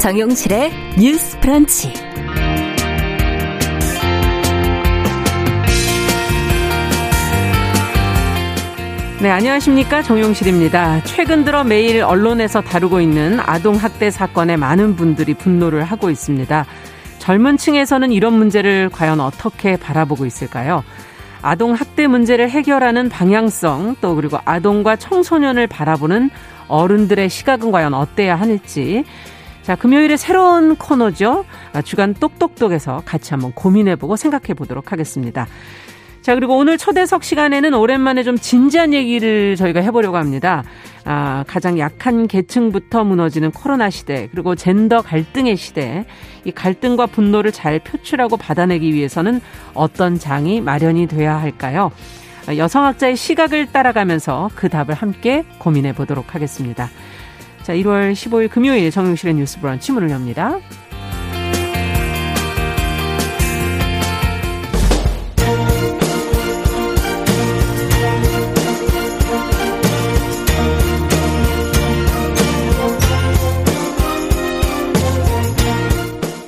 정용실의 뉴스 브런치. 네, 안녕하십니까. 정용실입니다. 최근 들어 매일 언론에서 다루고 있는 아동학대 사건에 많은 분들이 분노를 하고 있습니다. 젊은 층에서는 이런 문제를 과연 어떻게 바라보고 있을까요? 아동학대 문제를 해결하는 방향성, 또 그리고 아동과 청소년을 바라보는 어른들의 시각은 과연 어때야 하는지. 자, 금요일에 새로운 코너죠. 주간 똑똑똑에서 같이 한번 고민해보고 생각해보도록 하겠습니다. 자, 그리고 오늘 초대석 시간에는 오랜만에 좀 진지한 얘기를 저희가 해보려고 합니다. 가장 약한 계층부터 무너지는 코로나 시대, 그리고 젠더 갈등의 시대, 이 갈등과 분노를 잘 표출하고 받아내기 위해서는 어떤 장이 마련이 돼야 할까요? 여성학자의 시각을 따라가면서 그 답을 함께 고민해 보도록 하겠습니다. 자, 1월 15일 금요일 정용실의 뉴스 브런치 문을 엽니다.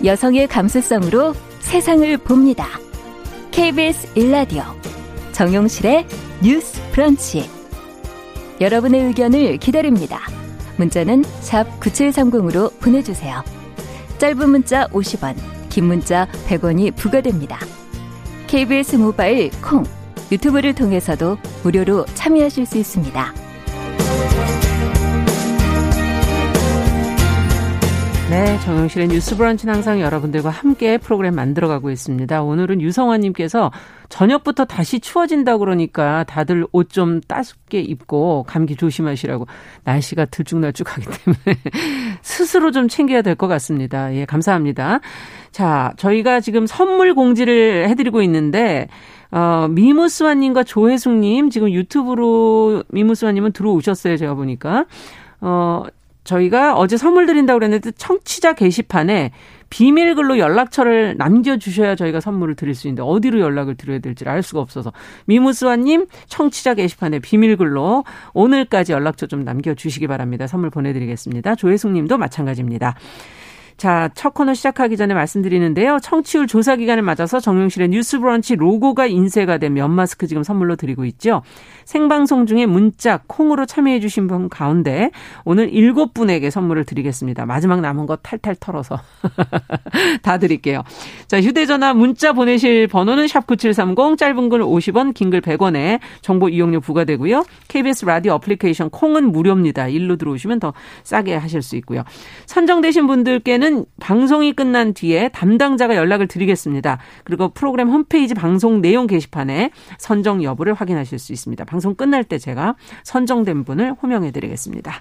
여성의 감수성으로 세상을 봅니다. KBS 1라디오 정용실의 뉴스 브런치. 여러분의 의견을 기다립니다. 문자는 샵 9730으로 보내주세요. 짧은 문자 50원, 긴 문자 100원이 부과됩니다. KBS 모바일 콩, 유튜브를 통해서도 무료로 참여하실 수 있습니다. 네, 정영실의 뉴스 브런치는 항상 여러분들과 함께 프로그램 만들어가고 있습니다. 오늘은 유성환님께서 저녁부터 다시 추워진다고 그러니까 다들 옷 좀 따숩게 입고 감기 조심하시라고. 날씨가 들쭉날쭉하기 때문에 스스로 좀 챙겨야 될 것 같습니다. 예, 감사합니다. 자, 저희가 지금 선물 공지를 해드리고 있는데 미무스완님과 조혜숙님 지금 유튜브로 미무스완님은 들어오셨어요. 제가 보니까. 저희가 어제 선물 드린다고 그랬는데 청취자 게시판에 비밀글로 연락처를 남겨주셔야 저희가 선물을 드릴 수 있는데 어디로 연락을 드려야 될지 알 수가 없어서 미무스완님 청취자 게시판에 비밀글로 오늘까지 연락처 좀 남겨주시기 바랍니다. 선물 보내드리겠습니다. 조혜숙님도 마찬가지입니다. 자, 첫 코너 시작하기 전에 말씀드리는데요. 청취율 조사 기간을 맞아서 정용실의 뉴스 브런치 로고가 인쇄가 된 면마스크 지금 선물로 드리고 있죠. 생방송 중에 문자 콩으로 참여해 주신 분 가운데 오늘 7분에게 선물을 드리겠습니다. 마지막 남은 거 탈탈 털어서 다 드릴게요. 자, 휴대전화 문자 보내실 번호는 샵9730, 짧은 글 50원, 긴 글 100원에 정보 이용료 부과되고요. KBS 라디오 어플리케이션 콩은 무료입니다. 일로 들어오시면 더 싸게 하실 수 있고요. 선정되신 분들께는 방송이 끝난 뒤에 담당자가 연락을 드리겠습니다. 그리고 프로그램 홈페이지 방송 내용 게시판에 선정 여부를 확인하실 수 있습니다. 방송 끝날 때 제가 선정된 분을 호명해드리겠습니다.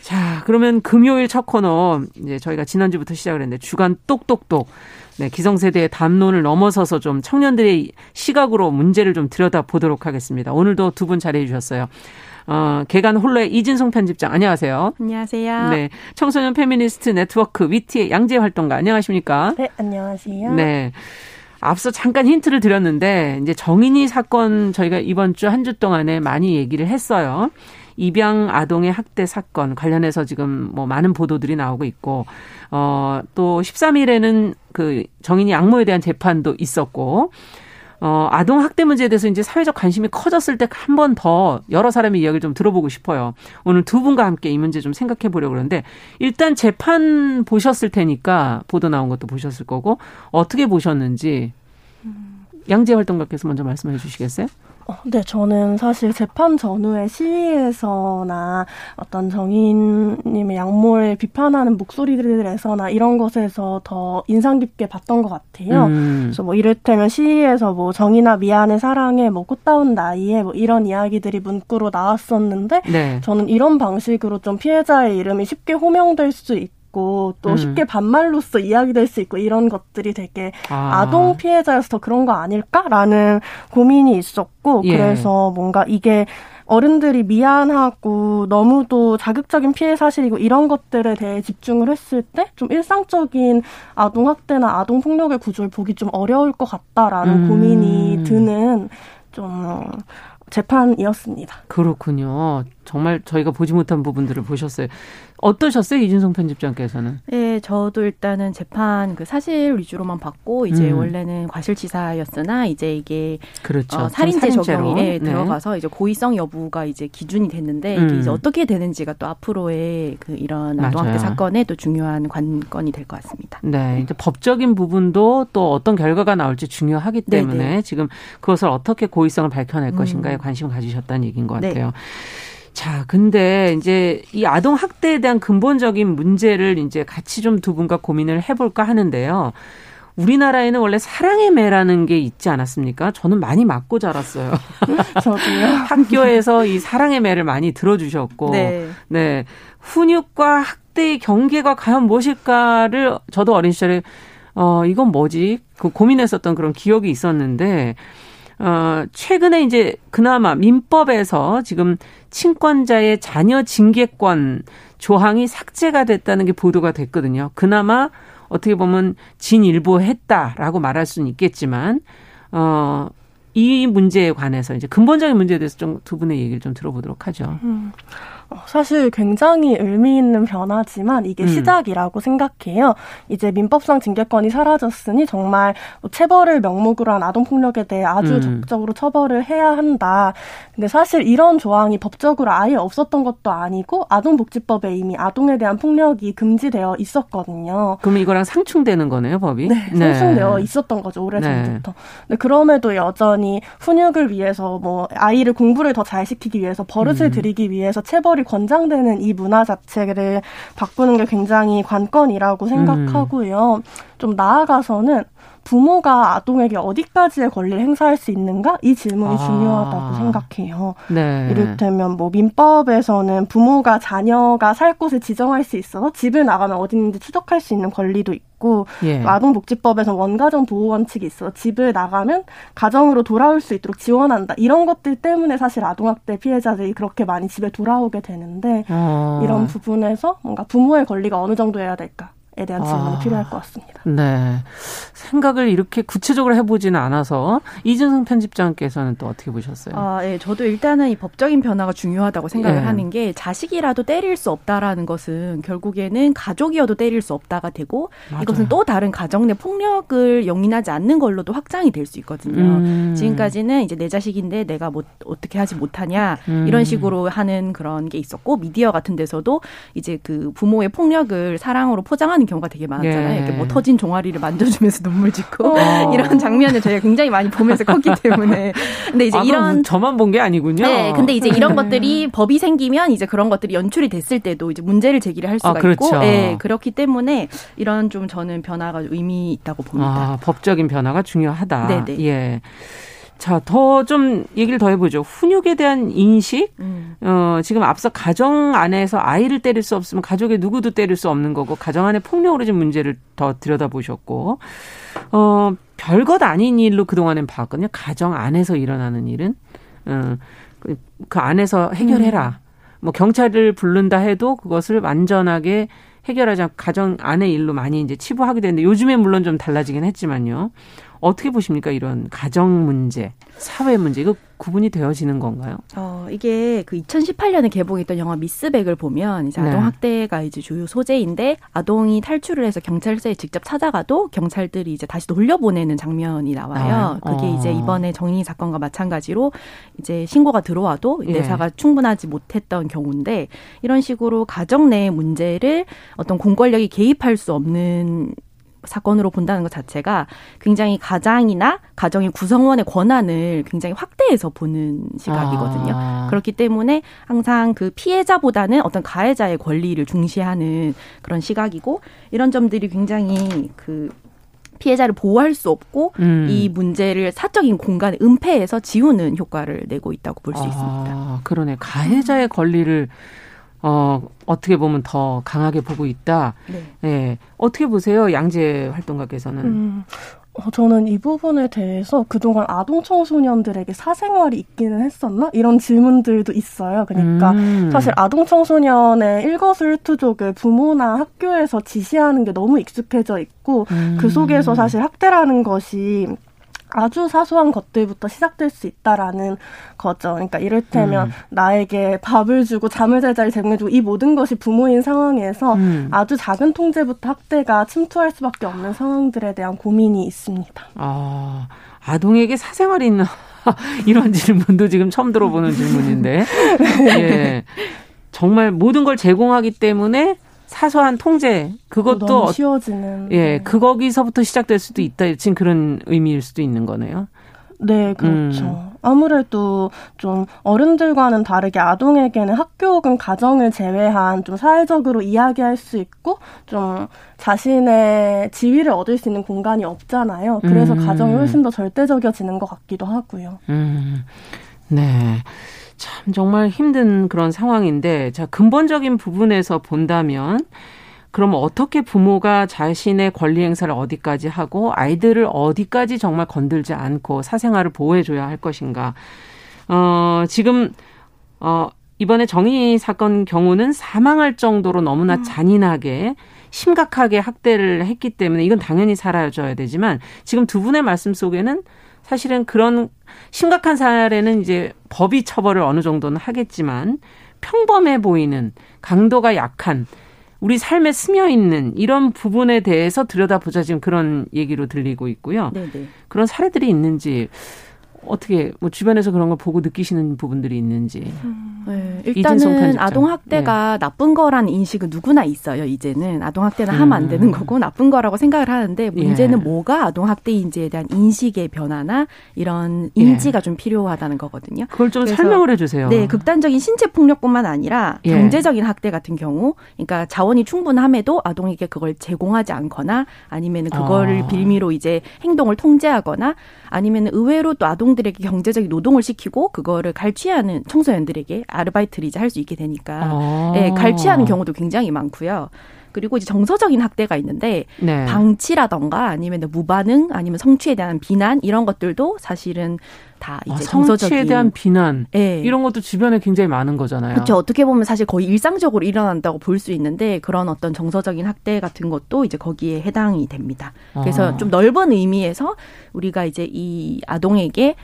자, 그러면 금요일 첫 코너, 이제 저희가 지난주부터 시작을 했는데 주간 똑똑똑. 네, 기성세대의 담론을 넘어서서 좀 청년들의 시각으로 문제를 좀 들여다보도록 하겠습니다. 오늘도 두 분 잘해 주셨어요. 개간 홀로의 이진성 편집장, 안녕하세요. 안녕하세요. 네, 청소년 페미니스트 네트워크 위티의 양지혜 활동가, 안녕하십니까? 네, 안녕하세요. 네, 앞서 잠깐 힌트를 드렸는데 이제 정인이 사건 저희가 이번 주 한 주 동안에 많이 얘기를 했어요. 입양 아동의 학대 사건 관련해서 지금 뭐 많은 보도들이 나오고 있고, 또 13일에는 그 정인이 양모에 대한 재판도 있었고. 아동 학대 문제에 대해서 이제 사회적 관심이 커졌을 때 한 번 더 여러 사람의 이야기를 좀 들어보고 싶어요. 오늘 두 분과 함께 이 문제 좀 생각해 보려고 그러는데, 일단 재판 보셨을 테니까 보도 나온 것도 보셨을 거고 어떻게 보셨는지 양재 활동가께서 먼저 말씀해 주시겠어요? 네, 저는 사실 재판 전후의 시위에서나 어떤 정인님의 양모를 비판하는 목소리들에서나 이런 것에서 더 인상 깊게 봤던 것 같아요. 그래서 뭐 이를테면 시위에서 뭐 정인아 미안해 사랑해 뭐 꽃다운 나이에 뭐 이런 이야기들이 문구로 나왔었는데, 네. 저는 이런 방식으로 좀 피해자의 이름이 쉽게 호명될 수 있다. 또 쉽게 반말로써 이야기될 수 있고 이런 것들이 되게 아동 피해자여서 더 그런 거 아닐까라는 고민이 있었고, 예. 그래서 뭔가 이게 어른들이 미안하고 너무도 자극적인 피해 사실이고 이런 것들에 대해 집중을 했을 때 좀 일상적인 아동학대나 아동폭력의 구조를 보기 좀 어려울 것 같다라는 고민이 드는 좀 재판이었습니다. 그렇군요. 정말 저희가 보지 못한 부분들을 보셨어요. 어떠셨어요? 이진성 편집장께서는. 네, 저도 일단은 재판 그 사실 위주로만 봤고 이제 원래는 과실치사였으나 이제 이게 그렇죠. 살인죄 적용에 네. 들어가서 이제 고의성 여부가 이제 기준이 됐는데 이게 이제 어떻게 되는지가 또 앞으로의 그 이런 아동학대 사건의 또 중요한 관건이 될 것 같습니다. 네, 이제 법적인 부분도 또 어떤 결과가 나올지 중요하기 때문에 네네. 지금 그것을 어떻게 고의성을 밝혀낼 것인가에 관심을 가지셨다는 얘기인 것 같아요. 네. 자, 근데 이제 이 아동 학대에 대한 근본적인 문제를 이제 같이 좀 두 분과 고민을 해볼까 하는데요. 우리나라에는 원래 사랑의 매라는 게 있지 않았습니까? 저는 많이 맞고 자랐어요. 저도요. 학교에서 이 사랑의 매를 많이 들어주셨고, 네, 네. 훈육과 학대의 경계가 과연 무엇일까를 저도 어린 시절에 이건 뭐지? 그 고민했었던 그런 기억이 있었는데. 최근에 이제 그나마 민법에서 지금 친권자의 자녀 징계권 조항이 삭제가 됐다는 게 보도가 됐거든요. 그나마 어떻게 보면 진일보했다라고 말할 수는 있겠지만 이 문제에 관해서 이제 근본적인 문제에 대해서 좀 두 분의 얘기를 좀 들어보도록 하죠. 사실 굉장히 의미 있는 변화지만 이게 시작이라고 생각해요. 이제 민법상 징계권이 사라졌으니 정말 체벌을 명목으로 한 아동폭력에 대해 아주 적극적으로 처벌을 해야 한다. 근데 사실 이런 조항이 법적으로 아예 없었던 것도 아니고 아동복지법에 이미 아동에 대한 폭력이 금지되어 있었거든요. 그럼 이거랑 상충되는 거네요, 법이? 네, 상충되어 있었던 거죠, 오래전부터. 네. 근데 그럼에도 여전히 훈육을 위해서 뭐 아이를 공부를 더 잘 시키기 위해서 버릇을 들이기 위해서 체벌 권장되는 이 문화 자체를 바꾸는 게 굉장히 관건이라고 생각하고요. 좀 나아가서는 부모가 아동에게 어디까지의 권리를 행사할 수 있는가? 이 질문이 중요하다고 생각해요. 네. 이를테면 뭐 민법에서는 부모가 자녀가 살 곳을 지정할 수 있어서 집을 나가면 어디 있는지 추적할 수 있는 권리도 있고 예. 아동복지법에서 원가정 보호 원칙이 있어서 집을 나가면 가정으로 돌아올 수 있도록 지원한다. 이런 것들 때문에 사실 아동학대 피해자들이 그렇게 많이 집에 돌아오게 되는데 이런 부분에서 뭔가 부모의 권리가 어느 정도여야 될까? 에 대한 질문이 필요할 것 같습니다. 네. 생각을 이렇게 구체적으로 해보지는 않아서 이진성 편집장께서는 또 어떻게 보셨어요? 예, 저도 일단은 이 법적인 변화가 중요하다고 생각을 하는 게 자식이라도 때릴 수 없다라는 것은 결국에는 가족이어도 때릴 수 없다가 되고 맞아요. 이것은 또 다른 가정 내 폭력을 용인하지 않는 걸로도 확장이 될 수 있거든요. 지금까지는 이제 내 자식인데 내가 뭐 어떻게 하지 못하냐 이런 식으로 하는 그런 게 있었고 미디어 같은 데서도 이제 그 부모의 폭력을 사랑으로 포장하는 경우가 되게 많았잖아요. 예. 이렇게 뭐 터진 종아리를 만져주면서 눈물 짓고 이런 장면을 저희가 굉장히 많이 보면서 컸기 때문에. 근데 이제 이런 저만 본 게 아니군요. 네, 근데 이제 이런 것들이 법이 생기면 이제 그런 것들이 연출이 됐을 때도 이제 문제를 제기를 할 수가 그렇죠. 있고, 네, 그렇기 때문에 이런 좀 저는 변화가 의미 있다고 봅니다. 법적인 변화가 중요하다. 네네. 예. 자, 더 좀 얘기를 더 해보죠. 훈육에 대한 인식. 지금 앞서 가정 안에서 아이를 때릴 수 없으면 가족의 누구도 때릴 수 없는 거고 가정 안에 폭력으로 좀 문제를 더 들여다보셨고 별것 아닌 일로 그동안엔 봤거든요. 가정 안에서 일어나는 일은 그 안에서 해결해라. 뭐 경찰을 부른다 해도 그것을 완전하게 해결하지 않고 가정 안의 일로 많이 이제 치부하게 되는데 요즘에 물론 좀 달라지긴 했지만요. 어떻게 보십니까? 이런 가정 문제, 사회 문제, 이거 구분이 되어지는 건가요? 이게 그 2018년에 개봉했던 영화 미스백을 보면 이제 아동학대가 이제 주요 소재인데 아동이 탈출을 해서 경찰서에 직접 찾아가도 경찰들이 이제 다시 돌려보내는 장면이 나와요. 그게 이제 이번에 정인이 사건과 마찬가지로 이제 신고가 들어와도 내사가 충분하지 못했던 경우인데 이런 식으로 가정 내의 문제를 어떤 공권력이 개입할 수 없는 사건으로 본다는 것 자체가 굉장히 가장이나 가정의 구성원의 권한을 굉장히 확대해서 보는 시각이거든요. 그렇기 때문에 항상 그 피해자보다는 어떤 가해자의 권리를 중시하는 그런 시각이고 이런 점들이 굉장히 그 피해자를 보호할 수 없고 이 문제를 사적인 공간에 은폐해서 지우는 효과를 내고 있다고 볼 수 있습니다. 그러네. 가해자의 권리를 어떻게 보면 더 강하게 보고 있다. 네. 예. 어떻게 보세요? 양지혜 활동가께서는. 저는 이 부분에 대해서 그동안 아동 청소년들에게 사생활이 있기는 했었나? 이런 질문들도 있어요. 그러니까 사실 아동 청소년의 일거수일투족을 부모나 학교에서 지시하는 게 너무 익숙해져 있고 그 속에서 사실 학대라는 것이 아주 사소한 것들부터 시작될 수 있다라는 거죠. 그러니까 이를테면 나에게 밥을 주고 잠을 잘 자리 제공해주고 이 모든 것이 부모인 상황에서 아주 작은 통제부터 학대가 침투할 수밖에 없는 상황들에 대한 고민이 있습니다. 아, 아동에게 사생활이 있나? 이런 질문도 지금 처음 들어보는 질문인데. 예. 정말 모든 걸 제공하기 때문에 사소한 통제 그것도 너무 쉬워지는 예, 거기서부터 시작될 수도 있다. 지금 그런 의미일 수도 있는 거네요. 네, 그렇죠. 아무래도 좀 어른들과는 다르게 아동에게는 학교 혹은 가정을 제외한 좀 사회적으로 이야기할 수 있고 좀 자신의 지위를 얻을 수 있는 공간이 없잖아요. 그래서 가정이 훨씬 더 절대적이어지는 것 같기도 하고요. 네. 참 정말 힘든 그런 상황인데 자 근본적인 부분에서 본다면 그럼 어떻게 부모가 자신의 권리 행사를 어디까지 하고 아이들을 어디까지 정말 건들지 않고 사생활을 보호해줘야 할 것인가. 지금 이번에 정희 사건 경우는 사망할 정도로 너무나 잔인하게 심각하게 학대를 했기 때문에 이건 당연히 사라져야 되지만 지금 두 분의 말씀 속에는 사실은 그런 심각한 사례는 이제 법이 처벌을 어느 정도는 하겠지만 평범해 보이는 강도가 약한 우리 삶에 스며있는 이런 부분에 대해서 들여다보자 지금 그런 얘기로 들리고 있고요. 네네. 그런 사례들이 있는지 어떻게 뭐 주변에서 그런 걸 보고 느끼시는 부분들이 있는지. 네, 일단은 아동학대가 네. 나쁜 거라는 인식은 누구나 있어요. 이제는 아동학대는 하면 안 되는 거고 나쁜 거라고 생각을 하는데 문제는 예. 뭐가 아동학대인지에 대한 인식의 변화나 이런 인지가 예. 좀 필요하다는 거거든요. 그걸 좀 설명을 해주세요. 네, 극단적인 신체폭력뿐만 아니라 경제적인 예. 학대 같은 경우 그러니까 자원이 충분함에도 아동에게 그걸 제공하지 않거나 아니면 그걸 빌미로 이제 행동을 통제하거나 아니면 의외로 또 아동 들에게 경제적인 노동을 시키고 그거를 갈취하는 청소년들에게 아르바이트를 이제 할 수 있게 되니까 네, 갈취하는 경우도 굉장히 많고요. 그리고 이제 정서적인 학대가 있는데 네. 방치라던가 아니면 무반응 아니면 성취에 대한 비난 이런 것들도 사실은 다 이제 정서적인 성취에 대한 비난 네. 이런 것도 주변에 굉장히 많은 거잖아요. 그렇죠. 어떻게 보면 사실 거의 일상적으로 일어난다고 볼 수 있는데 그런 어떤 정서적인 학대 같은 것도 이제 거기에 해당이 됩니다. 그래서 좀 넓은 의미에서 우리가 이제 이 아동에게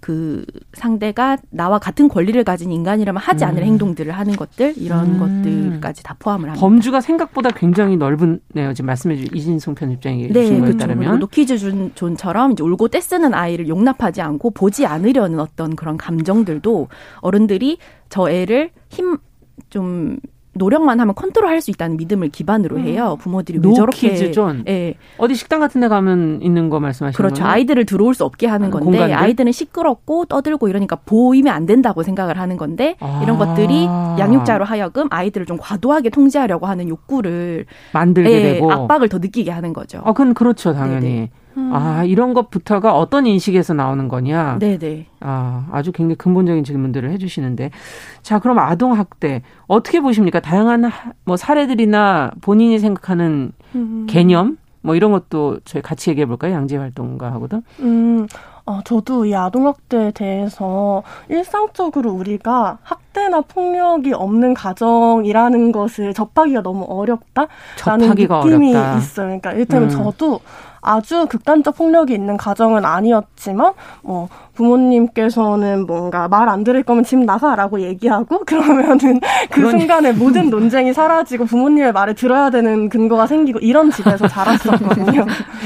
그 상대가 나와 같은 권리를 가진 인간이라면 하지 않을 행동들을 하는 것들 이런 것들까지 다 포함을 합니다. 범주가 생각보다 굉장히 넓네요. 지금 말씀해 주신 이진성 편집장이 네, 주신 거에 그쵸. 따르면. 노키즈 존처럼 이제 울고 떼쓰는 아이를 용납하지 않고 보지 않으려는 어떤 그런 감정들도 어른들이 저 애를 좀 노력만 하면 컨트롤할 수 있다는 믿음을 기반으로 해요. 부모들이 왜 저렇게 노키즈존. 예. 어디 식당 같은 데 가면 있는 거 말씀하시는 거예요? 그렇죠. 거는? 아이들을 들어올 수 없게 하는 건데 공간들? 아이들은 시끄럽고 떠들고 이러니까 보이면 안 된다고 생각을 하는 건데 이런 것들이 양육자로 하여금 아이들을 좀 과도하게 통제하려고 하는 욕구를 만들게 예, 되고 압박을 더 느끼게 하는 거죠. 그건 그렇죠. 당연히. 네네. 아, 이런 것부터가 어떤 인식에서 나오는 거냐. 네네. 아주 굉장히 근본적인 질문들을 해주시는데. 자, 그럼 아동학대. 어떻게 보십니까? 다양한 뭐 사례들이나 본인이 생각하는 개념? 뭐 이런 것도 저희 같이 얘기해 볼까요? 양지혜 활동가하고도. 저도 이 아동학대에 대해서 일상적으로 우리가 학대나 폭력이 없는 가정이라는 것을 접하기가 너무 어렵다라는 느낌이 있어요. 그러니까 일단은 저도 아주 극단적 폭력이 있는 가정은 아니었지만 뭐 부모님께서는 뭔가 말 안 들을 거면 집 나가라고 얘기하고 그러면은 그 순간에 모든 논쟁이 사라지고 부모님의 말을 들어야 되는 근거가 생기고 이런 집에서 자랐었거든요.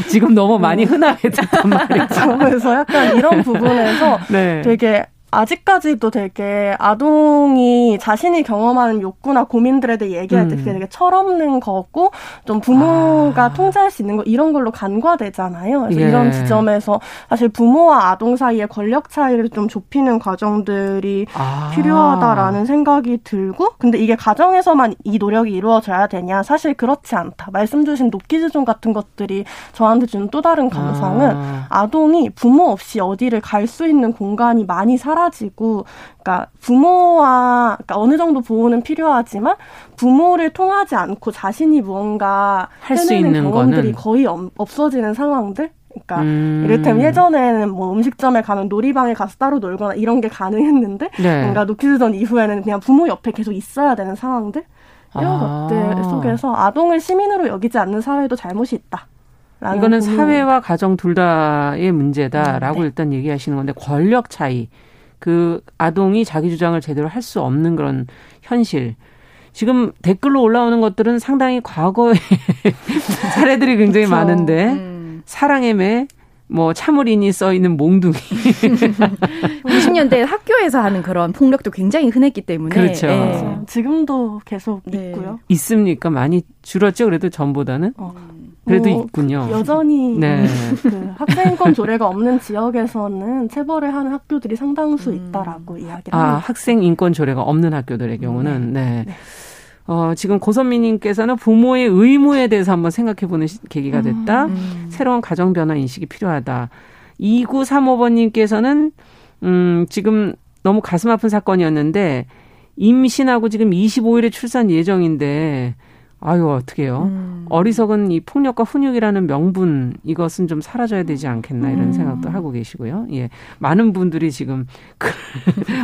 지금 너무 많이 흔하게 듣단 말이죠. 그래서 약간 이런 부분에서 네. 되게 아직까지도 되게 아동이 자신이 경험하는 욕구나 고민들에 대해 얘기할 때 그게 되게 철없는 거고 좀 부모가 통제할 수 있는 거 이런 걸로 간과되잖아요. 그래서 예. 이런 지점에서 사실 부모와 아동 사이의 권력 차이를 좀 좁히는 과정들이 필요하다라는 생각이 들고 근데 이게 가정에서만 이 노력이 이루어져야 되냐 사실 그렇지 않다. 말씀 주신 노키즈존 같은 것들이 저한테 주는 또 다른 감상은 아동이 부모 없이 어디를 갈 수 있는 공간이 많이 사라지고 그러니까 부모와 그러니까 어느 정도 보호는 필요하지만 부모를 통하지 않고 자신이 무언가 할 수 있는 경험들이 거는 거의 없어지는 상황들 그러니까 이를테면 예전에는 뭐 음식점에 가면 놀이방에 가서 따로 놀거나 이런 게 가능했는데 네. 뭔가 노키즈존 이후에는 그냥 부모 옆에 계속 있어야 되는 상황들 이런 것들 속에서 아동을 시민으로 여기지 않는 사회도 잘못이 있다. 이거는 사회와 가정 둘 다의 문제다라고 일단 얘기하시는 건데, 권력 차이, 그 아동이 자기 주장을 제대로 할 수 없는 그런 현실. 지금 댓글로 올라오는 것들은 상당히 과거의 사례들이 굉장히 그렇죠. 많은데 사랑의 매, 뭐 참으리니 써 있는 몽둥이. 50년대 학교에서 하는 그런 폭력도 굉장히 흔했기 때문에. 그렇죠. 네. 지금도 계속 있고요. 있습니까? 많이 줄었죠. 그래도 전보다는. 그래도 있군요. 여전히 그 학생권 조례가 없는 지역에서는 체벌을 하는 학교들이 상당수 있다라고 이야기를 합니다. 학생인권 조례가 없는 학교들의 경우는. 네. 지금 고선미님께서는 부모의 의무에 대해서 한번 생각해보는 계기가 됐다. 새로운 가정 변화 인식이 필요하다. 2935번님께서는 지금 너무 가슴 아픈 사건이었는데 임신하고 지금 25일에 출산 예정인데 아유, 어떡해요. 어리석은 이 폭력과 훈육이라는 명분, 이것은 좀 사라져야 되지 않겠나, 이런 생각도 하고 계시고요. 예. 많은 분들이 지금 글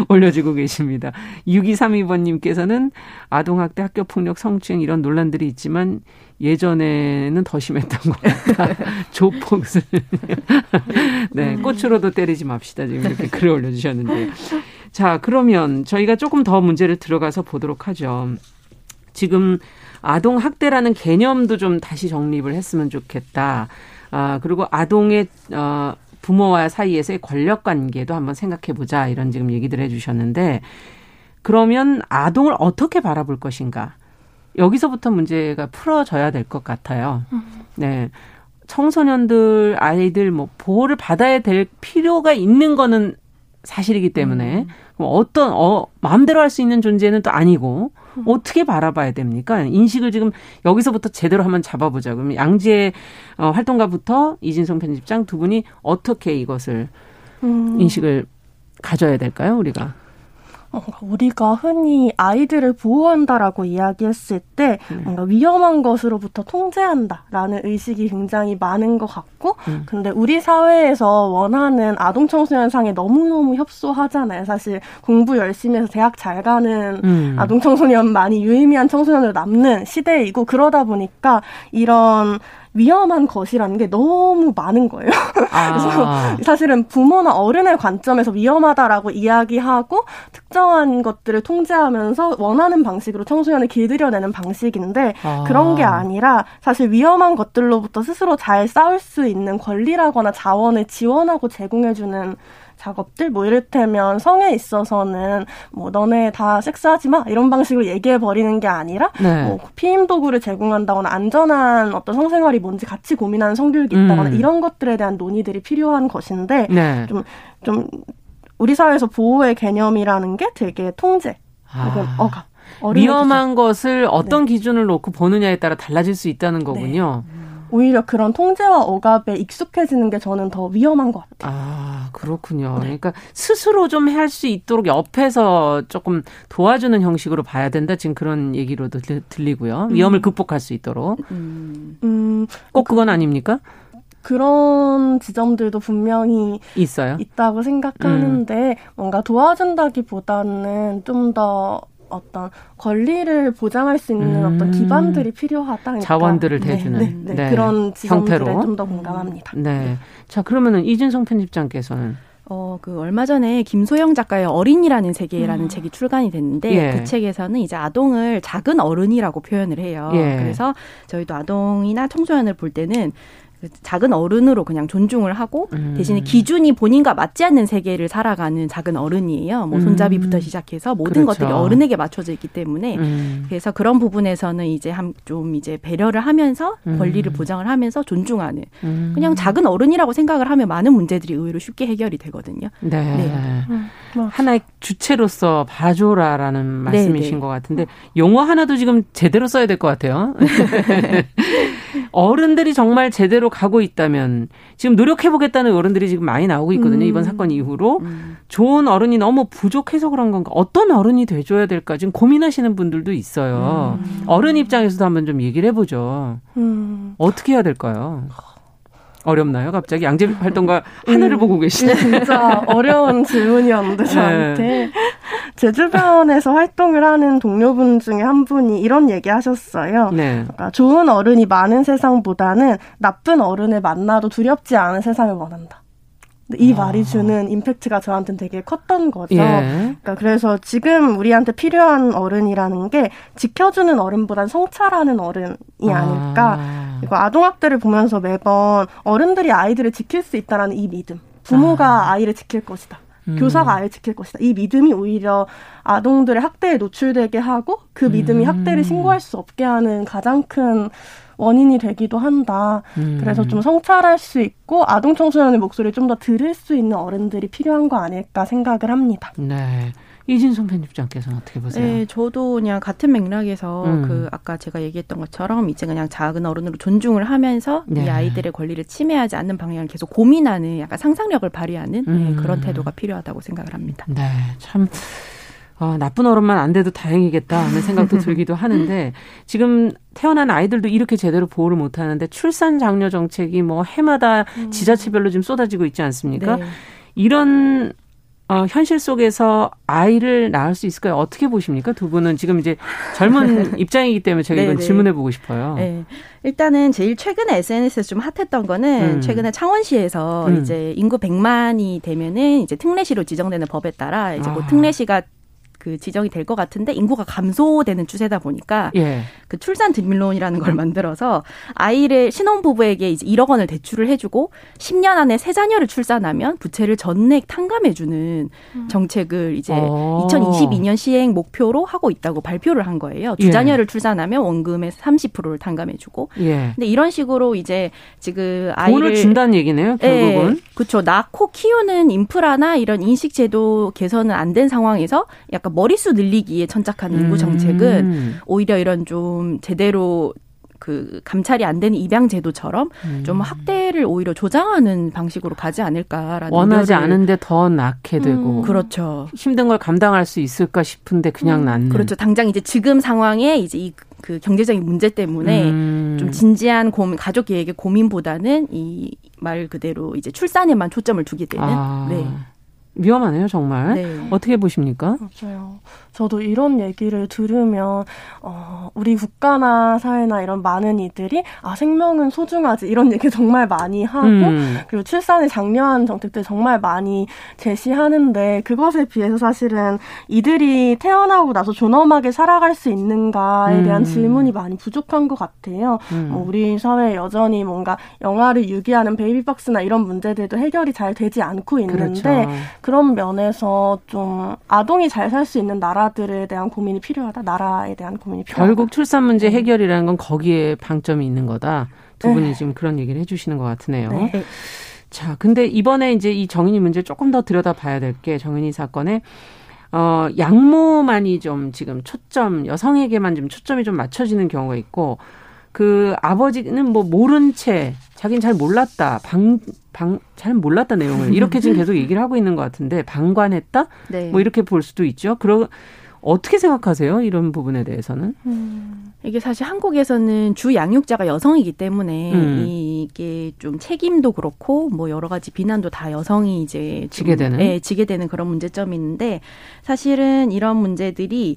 올려주고 계십니다. 6232번님께서는 아동학대, 학교폭력, 성추행 이런 논란들이 있지만 예전에는 더 심했던 것 같다. 조폭을. 네, 꽃으로도 때리지 맙시다. 지금 이렇게 글을 올려주셨는데요. 자, 그러면 저희가 조금 더 문제를 들어가서 보도록 하죠. 지금 아동 학대라는 개념도 좀 다시 정립을 했으면 좋겠다. 그리고 아동의 부모와 사이에서의 권력 관계도 한번 생각해 보자. 이런 지금 얘기들 해 주셨는데 그러면 아동을 어떻게 바라볼 것인가? 여기서부터 문제가 풀어져야 될 것 같아요. 네. 청소년들, 아이들 뭐 보호를 받아야 될 필요가 있는 거는 사실이기 때문에 어떤 마음대로 할 수 있는 존재는 또 아니고 어떻게 바라봐야 됩니까? 인식을 지금 여기서부터 제대로 한번 잡아보자. 그러면 양지혜 활동가부터 이진성 편집장 두 분이 어떻게 이것을 인식을 가져야 될까요? 우리가 흔히 아이들을 보호한다라고 이야기했을 때 뭔가 위험한 것으로부터 통제한다라는 의식이 굉장히 많은 것 같고 근데 우리 사회에서 원하는 아동 청소년상에 너무너무 협소하잖아요. 사실 공부 열심히 해서 대학 잘 가는 아동 청소년만이 유의미한 청소년으로 남는 시대이고 그러다 보니까 이런 위험한 것이라는 게 너무 많은 거예요. 그래서 사실은 부모나 어른의 관점에서 위험하다라고 이야기하고 특정한 것들을 통제하면서 원하는 방식으로 청소년을 길들여내는 방식인데 그런 게 아니라 사실 위험한 것들로부터 스스로 잘 싸울 수 있는 권리라거나 자원을 지원하고 제공해주는 작업들, 뭐 이를테면 성에 있어서는 뭐 너네 다 섹스하지 마 이런 방식으로 얘기해버리는 게 아니라 뭐 피임 도구를 제공한다거나 안전한 어떤 성생활이 뭔지 같이 고민하는 성교육이 있다거나 이런 것들에 대한 논의들이 필요한 것인데 좀 우리 사회에서 보호의 개념이라는 게 되게 통제, 혹은 억압, 위험한 것을 어떤 기준을 놓고 보느냐에 따라 달라질 수 있다는 거군요. 오히려 그런 통제와 억압에 익숙해지는 게 저는 더 위험한 것 같아요. 그렇군요. 그러니까 스스로 좀 할 수 있도록 옆에서 조금 도와주는 형식으로 봐야 된다. 지금 그런 얘기로도 들리고요. 위험을 극복할 수 있도록. 꼭 그건 아닙니까? 그런 지점들도 분명히 있어요. 있다고 생각하는데 뭔가 도와준다기보다는 좀 더 어떤 권리를 보장할 수 있는 어떤 기반들이 필요하다. 그러니까 자원들을 대주는 그런 지점들에 좀 더 공감합니다. 네. 자, 그러면은 이진성 편집장께서는 그 얼마 전에 김소영 작가의 어린이라는 세계라는 책이 출간이 됐는데 그 책에서는 이제 아동을 작은 어른이라고 표현을 해요. 그래서 저희도 아동이나 청소년을 볼 때는 작은 어른으로 그냥 존중을 하고 대신에 기준이 본인과 맞지 않는 세계를 살아가는 작은 어른이에요. 뭐 손잡이부터 시작해서 모든 것들이 어른에게 맞춰져 있기 때문에 그래서 그런 부분에서는 이제 좀 이제 배려를 하면서 권리를 보장을 하면서 존중하는 그냥 작은 어른이라고 생각을 하면 많은 문제들이 의외로 쉽게 해결이 되거든요. 하나의 주체로서 봐줘라라는 말씀이신 것 같은데 용어 하나도 지금 제대로 써야 될 것 같아요. 어른들이 정말 제대로 가고 있다면 지금 노력해보겠다는 어른들이 지금 많이 나오고 있거든요. 이번 사건 이후로. 좋은 어른이 너무 부족해서 그런 건가? 어떤 어른이 돼줘야 될까? 지금 고민하시는 분들도 있어요. 어른 입장에서도 한번 좀 얘기를 해보죠. 어떻게 해야 될까요? 어렵나요? 갑자기 양재 활동가 하늘을 보고 계시네. 진짜 어려운 질문이었는데 저한테. 제 주변에서 활동을 하는 동료분 중에 한 분이 이런 얘기 하셨어요. 네. 그러니까 좋은 어른이 많은 세상보다는 나쁜 어른을 만나도 두렵지 않은 세상을 원한다. 이 말이 주는 임팩트가 저한테는 되게 컸던 거죠. 예. 그러니까 그래서 지금 우리한테 필요한 어른이라는 게 지켜주는 어른보단 성찰하는 어른이 아닐까. 그리고 아동학대를 보면서 매번 어른들이 아이들을 지킬 수 있다라는 이 믿음. 부모가 아이를 지킬 것이다. 교사가 아예 지킬 것이다. 이 믿음이 오히려 아동들의 학대에 노출되게 하고 그 믿음이 학대를 신고할 수 없게 하는 가장 큰 원인이 되기도 한다. 그래서 좀 성찰할 수 있고 아동 청소년의 목소리를 좀 더 들을 수 있는 어른들이 필요한 거 아닐까 생각을 합니다. 네. 이진성 편집장께서는 어떻게 보세요? 네, 저도 그냥 같은 맥락에서 그 아까 제가 얘기했던 것처럼 이제 그냥 작은 어른으로 존중을 하면서 네. 이 아이들의 권리를 침해하지 않는 방향을 계속 고민하는 약간 상상력을 발휘하는 네, 그런 태도가 필요하다고 생각을 합니다. 네, 참 나쁜 어른만 안 돼도 다행이겠다 하는 생각도 들기도 하는데 지금 태어난 아이들도 이렇게 제대로 보호를 못하는데 출산 장려 정책이 뭐 해마다 지자체별로 지금 쏟아지고 있지 않습니까? 네. 이런 현실 속에서 아이를 낳을 수 있을까요? 어떻게 보십니까? 두 분은 지금 이제 젊은 입장이기 때문에 제가 이건 질문해보고 싶어요. 네. 일단은 제일 최근에 SNS에서 좀 핫했던 거는 최근에 창원시에서 이제 인구 100만이 되면은 이제 특례시로 지정되는 법에 따라 이제 뭐 특례시가 그 지정이 될 것 같은데 인구가 감소되는 추세다 보니까 예. 그 출산 등밀론이라는 걸 만들어서 아이를 신혼부부에게 이제 1억 원을 대출을 해주고 10년 안에 세 자녀를 출산하면 부채를 전액 탕감해주는 정책을 이제 2022년 시행 목표로 하고 있다고 발표를 한 거예요. 두 자녀를 출산하면 원금의 30%를 탕감해주고. 근데 이런 식으로 이제 지금 아이를 돈을 준다는 얘기네요. 결국은. 예, 그렇죠. 낳고 키우는 인프라나 이런 인식제도 개선은 안 된 상황에서 약간 머릿수 늘리기에 천착한 인구 정책은 오히려 이런 좀 제대로 그 감찰이 안 되는 입양 제도처럼 좀 학대를 오히려 조장하는 방식으로 가지 않을까라는 원하지 않은데 더 낳게 되고 그렇죠. 힘든 걸 감당할 수 있을까 싶은데 그냥 낳는 그렇죠. 당장 이제 지금 상황에 이제 이 그 경제적인 문제 때문에 좀 진지한 고민, 가족 계획의 고민보다는 이 말 그대로 이제 출산에만 초점을 두게 되는 네. 위험하네요, 정말. 네. 어떻게 보십니까? 맞아요. 저도 이런 얘기를 들으면 우리 국가나 사회나 이런 많은 이들이 생명은 소중하지 이런 얘기 정말 많이 하고 그리고 출산을 장려한 정책들 정말 많이 제시하는데 그것에 비해서 사실은 이들이 태어나고 나서 존엄하게 살아갈 수 있는가에 대한 질문이 많이 부족한 것 같아요. 우리 사회에 여전히 뭔가 영아를 유기하는 베이비박스나 이런 문제들도 해결이 잘 되지 않고 있는데 그렇죠. 그런 면에서 좀 아동이 잘 살 수 있는 나라들에 대한 고민이 필요하다. 나라에 대한 고민이 필요하다. 결국 출산 문제 해결이라는 건 거기에 방점이 있는 거다. 두 분이 지금 그런 얘기를 해주시는 것 같으네요. 네. 자, 근데 이번에 이제 이 정인이 문제 조금 더 들여다봐야 될 게 정인이 사건에 양모만이 좀 지금 초점 여성에게만 좀 초점이 좀 맞춰지는 경우가 있고 그 아버지는 뭐 모른 채 자기는 잘 몰랐다. 잘 몰랐다 내용을 이렇게 지금 계속 얘기를 하고 있는 것 같은데 방관했다? 네. 뭐 이렇게 볼 수도 있죠. 어떻게 생각하세요? 이런 부분에 대해서는? 이게 사실 한국에서는 주 양육자가 여성이기 때문에 이게 좀 책임도 그렇고 뭐 여러 가지 비난도 다 여성이 이제 지게 되는 그런 문제점이 있는데 사실은 이런 문제들이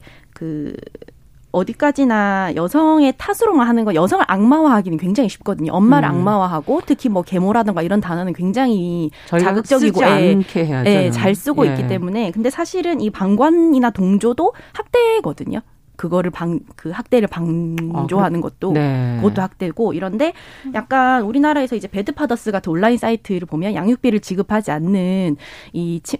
어디까지나 여성의 탓으로만 하는 건 여성을 악마화하기는 굉장히 쉽거든요. 엄마를 악마화하고 특히 뭐 계모라든가 이런 단어는 굉장히 자극적이고 않게 해야죠. 잘 쓰고 있기 때문에 근데 사실은 이 방관이나 동조도 학대거든요. 그거를 그 학대를 방조하는 것도 그것도 학대고 이런데 약간 우리나라에서 이제 배드파더스 같은 온라인 사이트를 보면 양육비를 지급하지 않는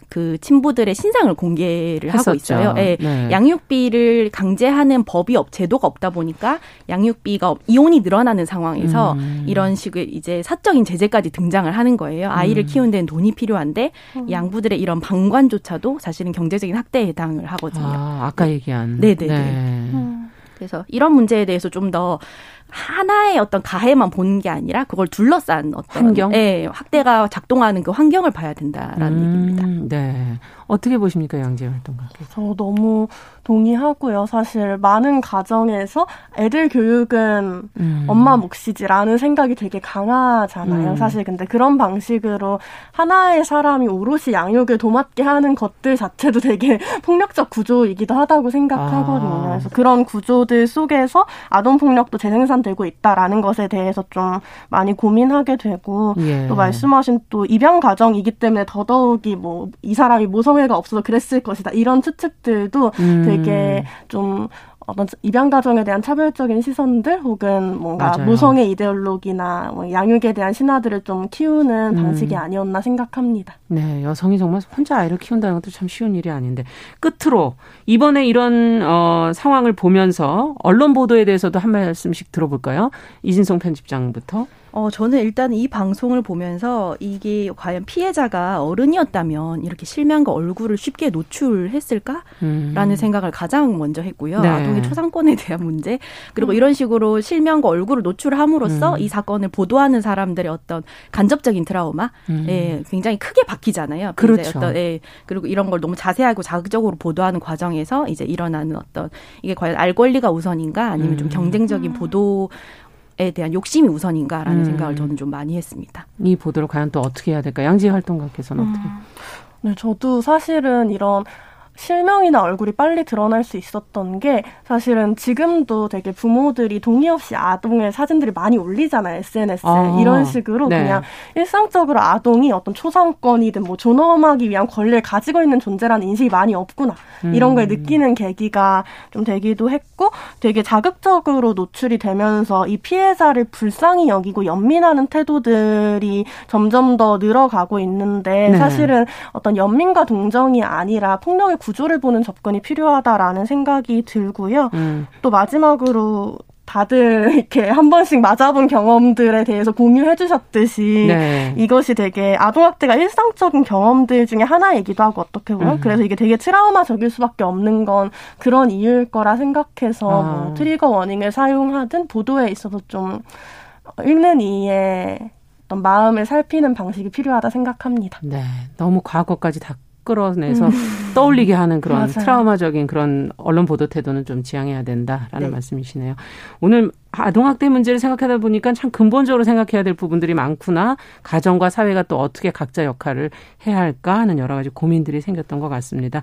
그 친부들의 신상을 공개를 했었죠. 하고 있어요. 네. 네. 양육비를 강제하는 법이 제도가 없다 보니까 양육비가 이혼이 늘어나는 상황에서 이런 식의 이제 사적인 제재까지 등장을 하는 거예요. 아이를 키우는 데는 돈이 필요한데 양부들의 이런 방관조차도 사실은 경제적인 학대에 해당을 하거든요. 아까 얘기한. 네네네. 네. 그래서 이런 문제에 대해서 좀 더 하나의 어떤 가해만 보는 게 아니라 그걸 둘러싼 어떤 환경, 예, 학대가 작동하는 그 환경을 봐야 된다라는 얘기입니다. 네, 어떻게 보십니까, 양지혜 활동가께서? 저 너무 동의하고요. 사실 많은 가정에서 애들 교육은 엄마 몫이지라는 생각이 되게 강하잖아요. 사실 근데 그런 방식으로 하나의 사람이 오롯이 양육을 도맡게 하는 것들 자체도 되게 폭력적 구조이기도 하다고 생각하거든요. 그래서 그런 구조들 속에서 아동폭력도 재생산되고 있다라는 것에 대해서 좀 많이 고민하게 되고, 예. 또 말씀하신 또 입양 가정이기 때문에 더더욱이 뭐 이 사람이 모성애가 없어서 그랬을 것이다 이런 추측들도 되게 좀 어떤 입양 가정에 대한 차별적인 시선들 혹은 뭔가 맞아요. 모성애 이데올로기나 뭐 양육에 대한 신화들을 좀 키우는 방식이 아니었나 생각합니다. 네, 여성이 정말 혼자 아이를 키운다는 것도 참 쉬운 일이 아닌데, 끝으로 이번에 이런 상황을 보면서 언론 보도에 대해서도 한 말씀씩 들어볼까요? 이진성 편집장부터. 저는 일단 이 방송을 보면서 이게 과연 피해자가 어른이었다면 이렇게 실명과 얼굴을 쉽게 노출했을까라는 생각을 가장 먼저 했고요. 네. 아동의 초상권에 대한 문제, 그리고 이런 식으로 실명과 얼굴을 노출함으로써 이 사건을 보도하는 사람들의 어떤 간접적인 트라우마, 예, 굉장히 크게 박히잖아요. 그렇죠. 어떤, 예, 그리고 이런 걸 너무 자세하고 자극적으로 보도하는 과정에서 이제 일어나는 어떤, 이게 과연 알 권리가 우선인가 아니면 좀 경쟁적인 보도 에 대한 욕심이 우선인가라는 생각을 저는 좀 많이 했습니다. 이 보도를 과연 또 어떻게 해야 될까? 양지혜 활동가께서는 어떻게? 네, 저도 사실은 이런 실명이나 얼굴이 빨리 드러날 수 있었던 게, 사실은 지금도 되게 부모들이 동의 없이 아동의 사진들이 많이 올리잖아요. SNS에. 이런 식으로 네. 그냥 일상적으로 아동이 어떤 초상권이든 뭐 존엄하기 위한 권리를 가지고 있는 존재라는 인식이 많이 없구나. 이런 걸 느끼는 계기가 좀 되기도 했고, 되게 자극적으로 노출이 되면서 이 피해자를 불쌍히 여기고 연민하는 태도들이 점점 더 늘어가고 있는데 네. 사실은 어떤 연민과 동정이 아니라 폭력의 구조를 보는 접근이 필요하다라는 생각이 들고요. 또 마지막으로 다들 이렇게 한 번씩 맞아본 경험들에 대해서 공유해 주셨듯이 네. 이것이 되게 아동학대가 일상적인 경험들 중에 하나이기도 하고 어떻게 보면 그래서 이게 되게 트라우마적일 수밖에 없는 건 그런 이유일 거라 생각해서 뭐 트리거 워닝을 사용하든 보도에 있어서 좀 읽는 이의 어떤 마음을 살피는 방식이 필요하다 생각합니다. 네, 너무 과거까지 다 끌어내서 떠올리게 하는 그런 맞아요. 트라우마적인 그런 언론 보도 태도는 좀 지양해야 된다라는 네. 말씀이시네요. 오늘 아동학대 문제를 생각하다 보니까 참 근본적으로 생각해야 될 부분들이 많구나. 가정과 사회가 또 어떻게 각자 역할을 해야 할까 하는 여러 가지 고민들이 생겼던 것 같습니다.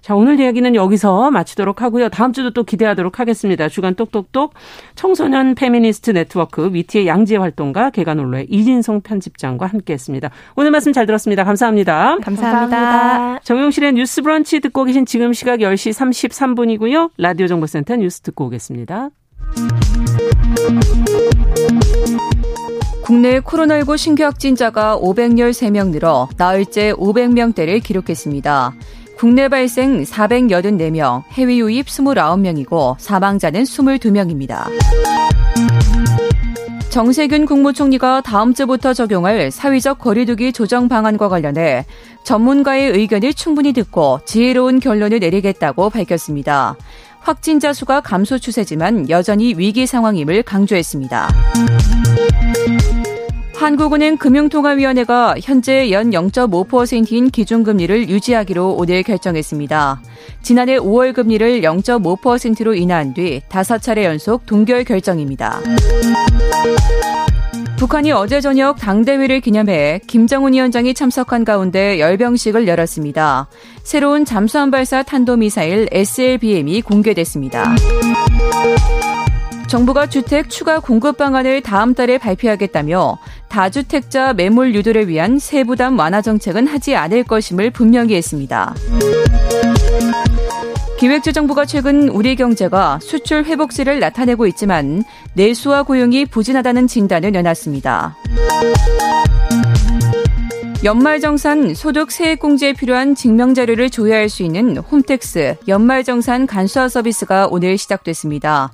자, 오늘 이야기는 여기서 마치도록 하고요. 다음 주도 또 기대하도록 하겠습니다. 주간 똑똑똑 청소년 페미니스트 네트워크 위티의 양지혜 활동가, 개간언론의 이진성 편집장과 함께했습니다. 오늘 말씀 잘 들었습니다. 감사합니다. 감사합니다. 정용실의 뉴스 브런치 듣고 계신 지금 시각 10시 33분이고요. 라디오 정보센터 뉴스 듣고 오겠습니다. 국내 코로나19 신규 확진자가 513명 늘어 나흘째 500명대를 기록했습니다. 국내 발생 484명, 해외 유입 29명이고 사망자는 22명입니다. 정세균 국무총리가 다음 주부터 적용할 사회적 거리두기 조정 방안과 관련해 전문가의 의견을 충분히 듣고 지혜로운 결론을 내리겠다고 밝혔습니다. 확진자 수가 감소 추세지만 여전히 위기 상황임을 강조했습니다. 한국은행 금융통화위원회가 현재 연 0.5%인 기준금리를 유지하기로 오늘 결정했습니다. 지난해 5월 금리를 0.5%로 인하한 뒤 5차례 연속 동결 결정입니다. 북한이 어제 저녁 당대회를 기념해 김정은 위원장이 참석한 가운데 열병식을 열었습니다. 새로운 잠수함 발사 탄도미사일 SLBM이 공개됐습니다. 정부가 주택 추가 공급 방안을 다음 달에 발표하겠다며 다주택자 매물 유도를 위한 세부담 완화 정책은 하지 않을 것임을 분명히 했습니다. 기획재정부가 최근 우리 경제가 수출 회복세를 나타내고 있지만 내수와 고용이 부진하다는 진단을 내놨습니다. 연말정산 소득세액공제에 필요한 증명자료를 조회할 수 있는 홈택스 연말정산 간소화 서비스가 오늘 시작됐습니다.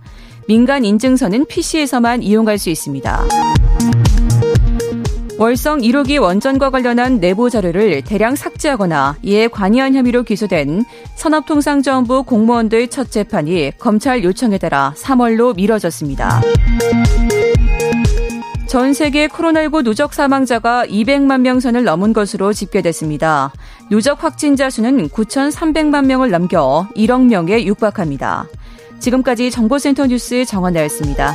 민간 인증서는 PC에서만 이용할 수 있습니다. 월성 1호기 원전과 관련한 내부 자료를 대량 삭제하거나 이에 관여한 혐의로 기소된 산업통상자원부 공무원들 첫 재판이 검찰 요청에 따라 3월로 미뤄졌습니다. 전 세계 코로나19 누적 사망자가 200만 명 선을 넘은 것으로 집계됐습니다. 누적 확진자 수는 9,300만 명을 넘겨 1억 명에 육박합니다. 지금까지 정보센터 뉴스 정원나였습니다.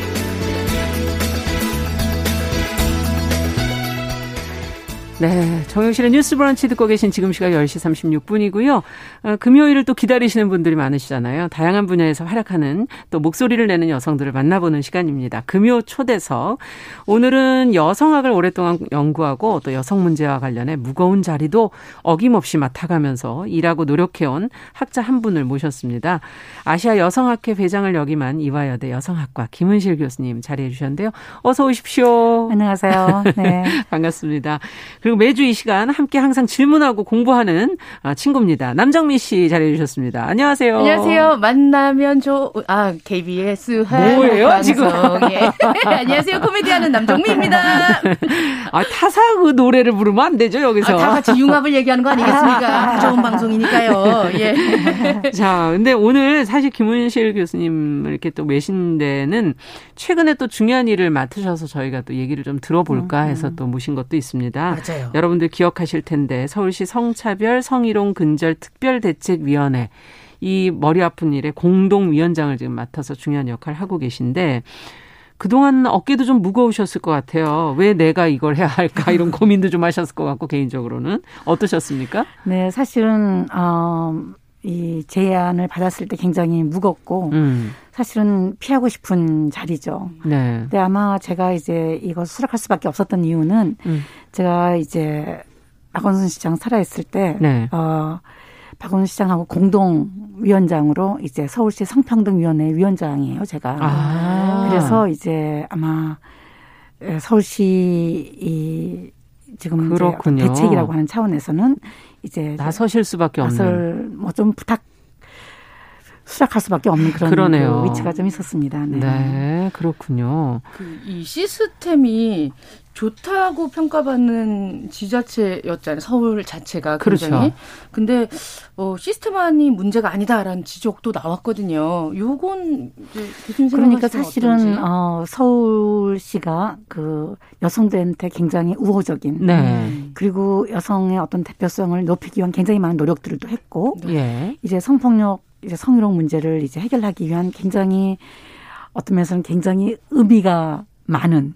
네, 정용실의 뉴스 브런치 듣고 계신 지금 시각 10시 36분이고요. 금요일을 또 기다리시는 분들이 많으시잖아요. 다양한 분야에서 활약하는 또 목소리를 내는 여성들을 만나보는 시간입니다. 금요 초대석. 오늘은 여성학을 오랫동안 연구하고 또 여성 문제와 관련해 무거운 자리도 어김없이 맡아가면서 일하고 노력해온 학자 한 분을 모셨습니다. 아시아 여성학회 회장을 역임한 이화여대 여성학과 김은실 교수님 자리해 주셨는데요. 어서 오십시오. 안녕하세요. 네. 반갑습니다. 그리고 매주 이 시간 함께 항상 질문하고 공부하는 친구입니다. 남정미 씨 자리해 주셨습니다. 안녕하세요. 안녕하세요. 만나면 KBS 뭐예요 방송. 지금? 예. 안녕하세요. 코미디하는 남정미입니다. 타사의 노래를 부르면 안 되죠 여기서. 다 같이 융합을 얘기하는 거 아니겠습니까? 좋은 방송이니까요. 예. 자, 근데 오늘 사실 김은실 교수님 이렇게 또 외신 데는 최근에 또 중요한 일을 맡으셔서 저희가 또 얘기를 좀 들어볼까 해서 또 모신 것도 있습니다. 맞아요. 여러분들 기억하실 텐데 서울시 성차별 성희롱근절특별대책위원회 이 머리 아픈 일에 공동위원장을 지금 맡아서 중요한 역할을 하고 계신데 그동안 어깨도 좀 무거우셨을 것 같아요. 왜 내가 이걸 해야 할까 이런 고민도 좀 하셨을 것 같고 개인적으로는 어떠셨습니까? 네. 사실은 이 제안을 받았을 때 굉장히 무겁고 사실은 피하고 싶은 자리죠. 네. 근데 아마 제가 이제 이거 수락할 수밖에 없었던 이유는 제가 이제 박원순 시장 살아있을 때 네. 박원순 시장하고 공동위원장으로 이제 서울시 성평등위원회 위원장이에요, 제가. 아. 그래서 이제 아마 서울시 이 지금 그렇군요. 이제 대책이라고 하는 차원에서는 이제 나서실 수밖에 없는 뭐 좀 부탁 수락할 수밖에 없는 그런 그러네요. 위치가 좀 있었습니다. 네, 네 그렇군요. 이 시스템이 좋다고 평가받는 지자체였잖아요. 서울 자체가 굉장히. 그렇죠. 근데 시스템만이 문제가 아니다라는 지적도 나왔거든요. 요건 교수님 그러니까 사실은 서울시가 그 여성들한테 굉장히 우호적인 네. 그리고 여성의 어떤 대표성을 높이기 위한 굉장히 많은 노력들을 또 했고 네. 이제 성폭력 이제 성희롱 문제를 이제 해결하기 위한 굉장히 어떤 면에서는 굉장히 의미가 많은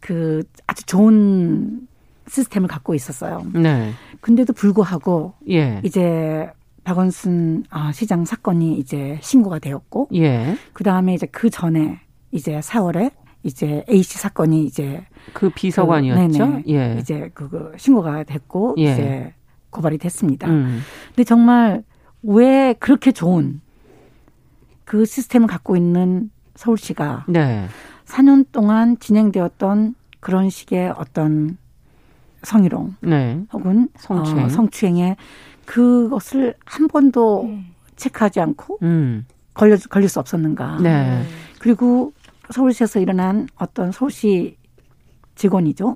그 아주 좋은 시스템을 갖고 있었어요. 네. 근데도 불구하고 예. 이제 박원순 시장 사건이 이제 신고가 되었고 예. 그 다음에 이제 그 전에 이제 4월에 이제 A 씨 사건이 이제 그 비서관이었죠. 예. 이제 그 신고가 됐고 예. 이제 고발이 됐습니다. 근데 정말 왜 그렇게 좋은 그 시스템을 갖고 있는 서울시가 네. 4년 동안 진행되었던 그런 식의 어떤 성희롱 네. 혹은 성추행의 그것을 한 번도 체크하지 않고 걸릴 수 없었는가. 네. 그리고 서울시에서 일어난 어떤 서울시 직원이죠.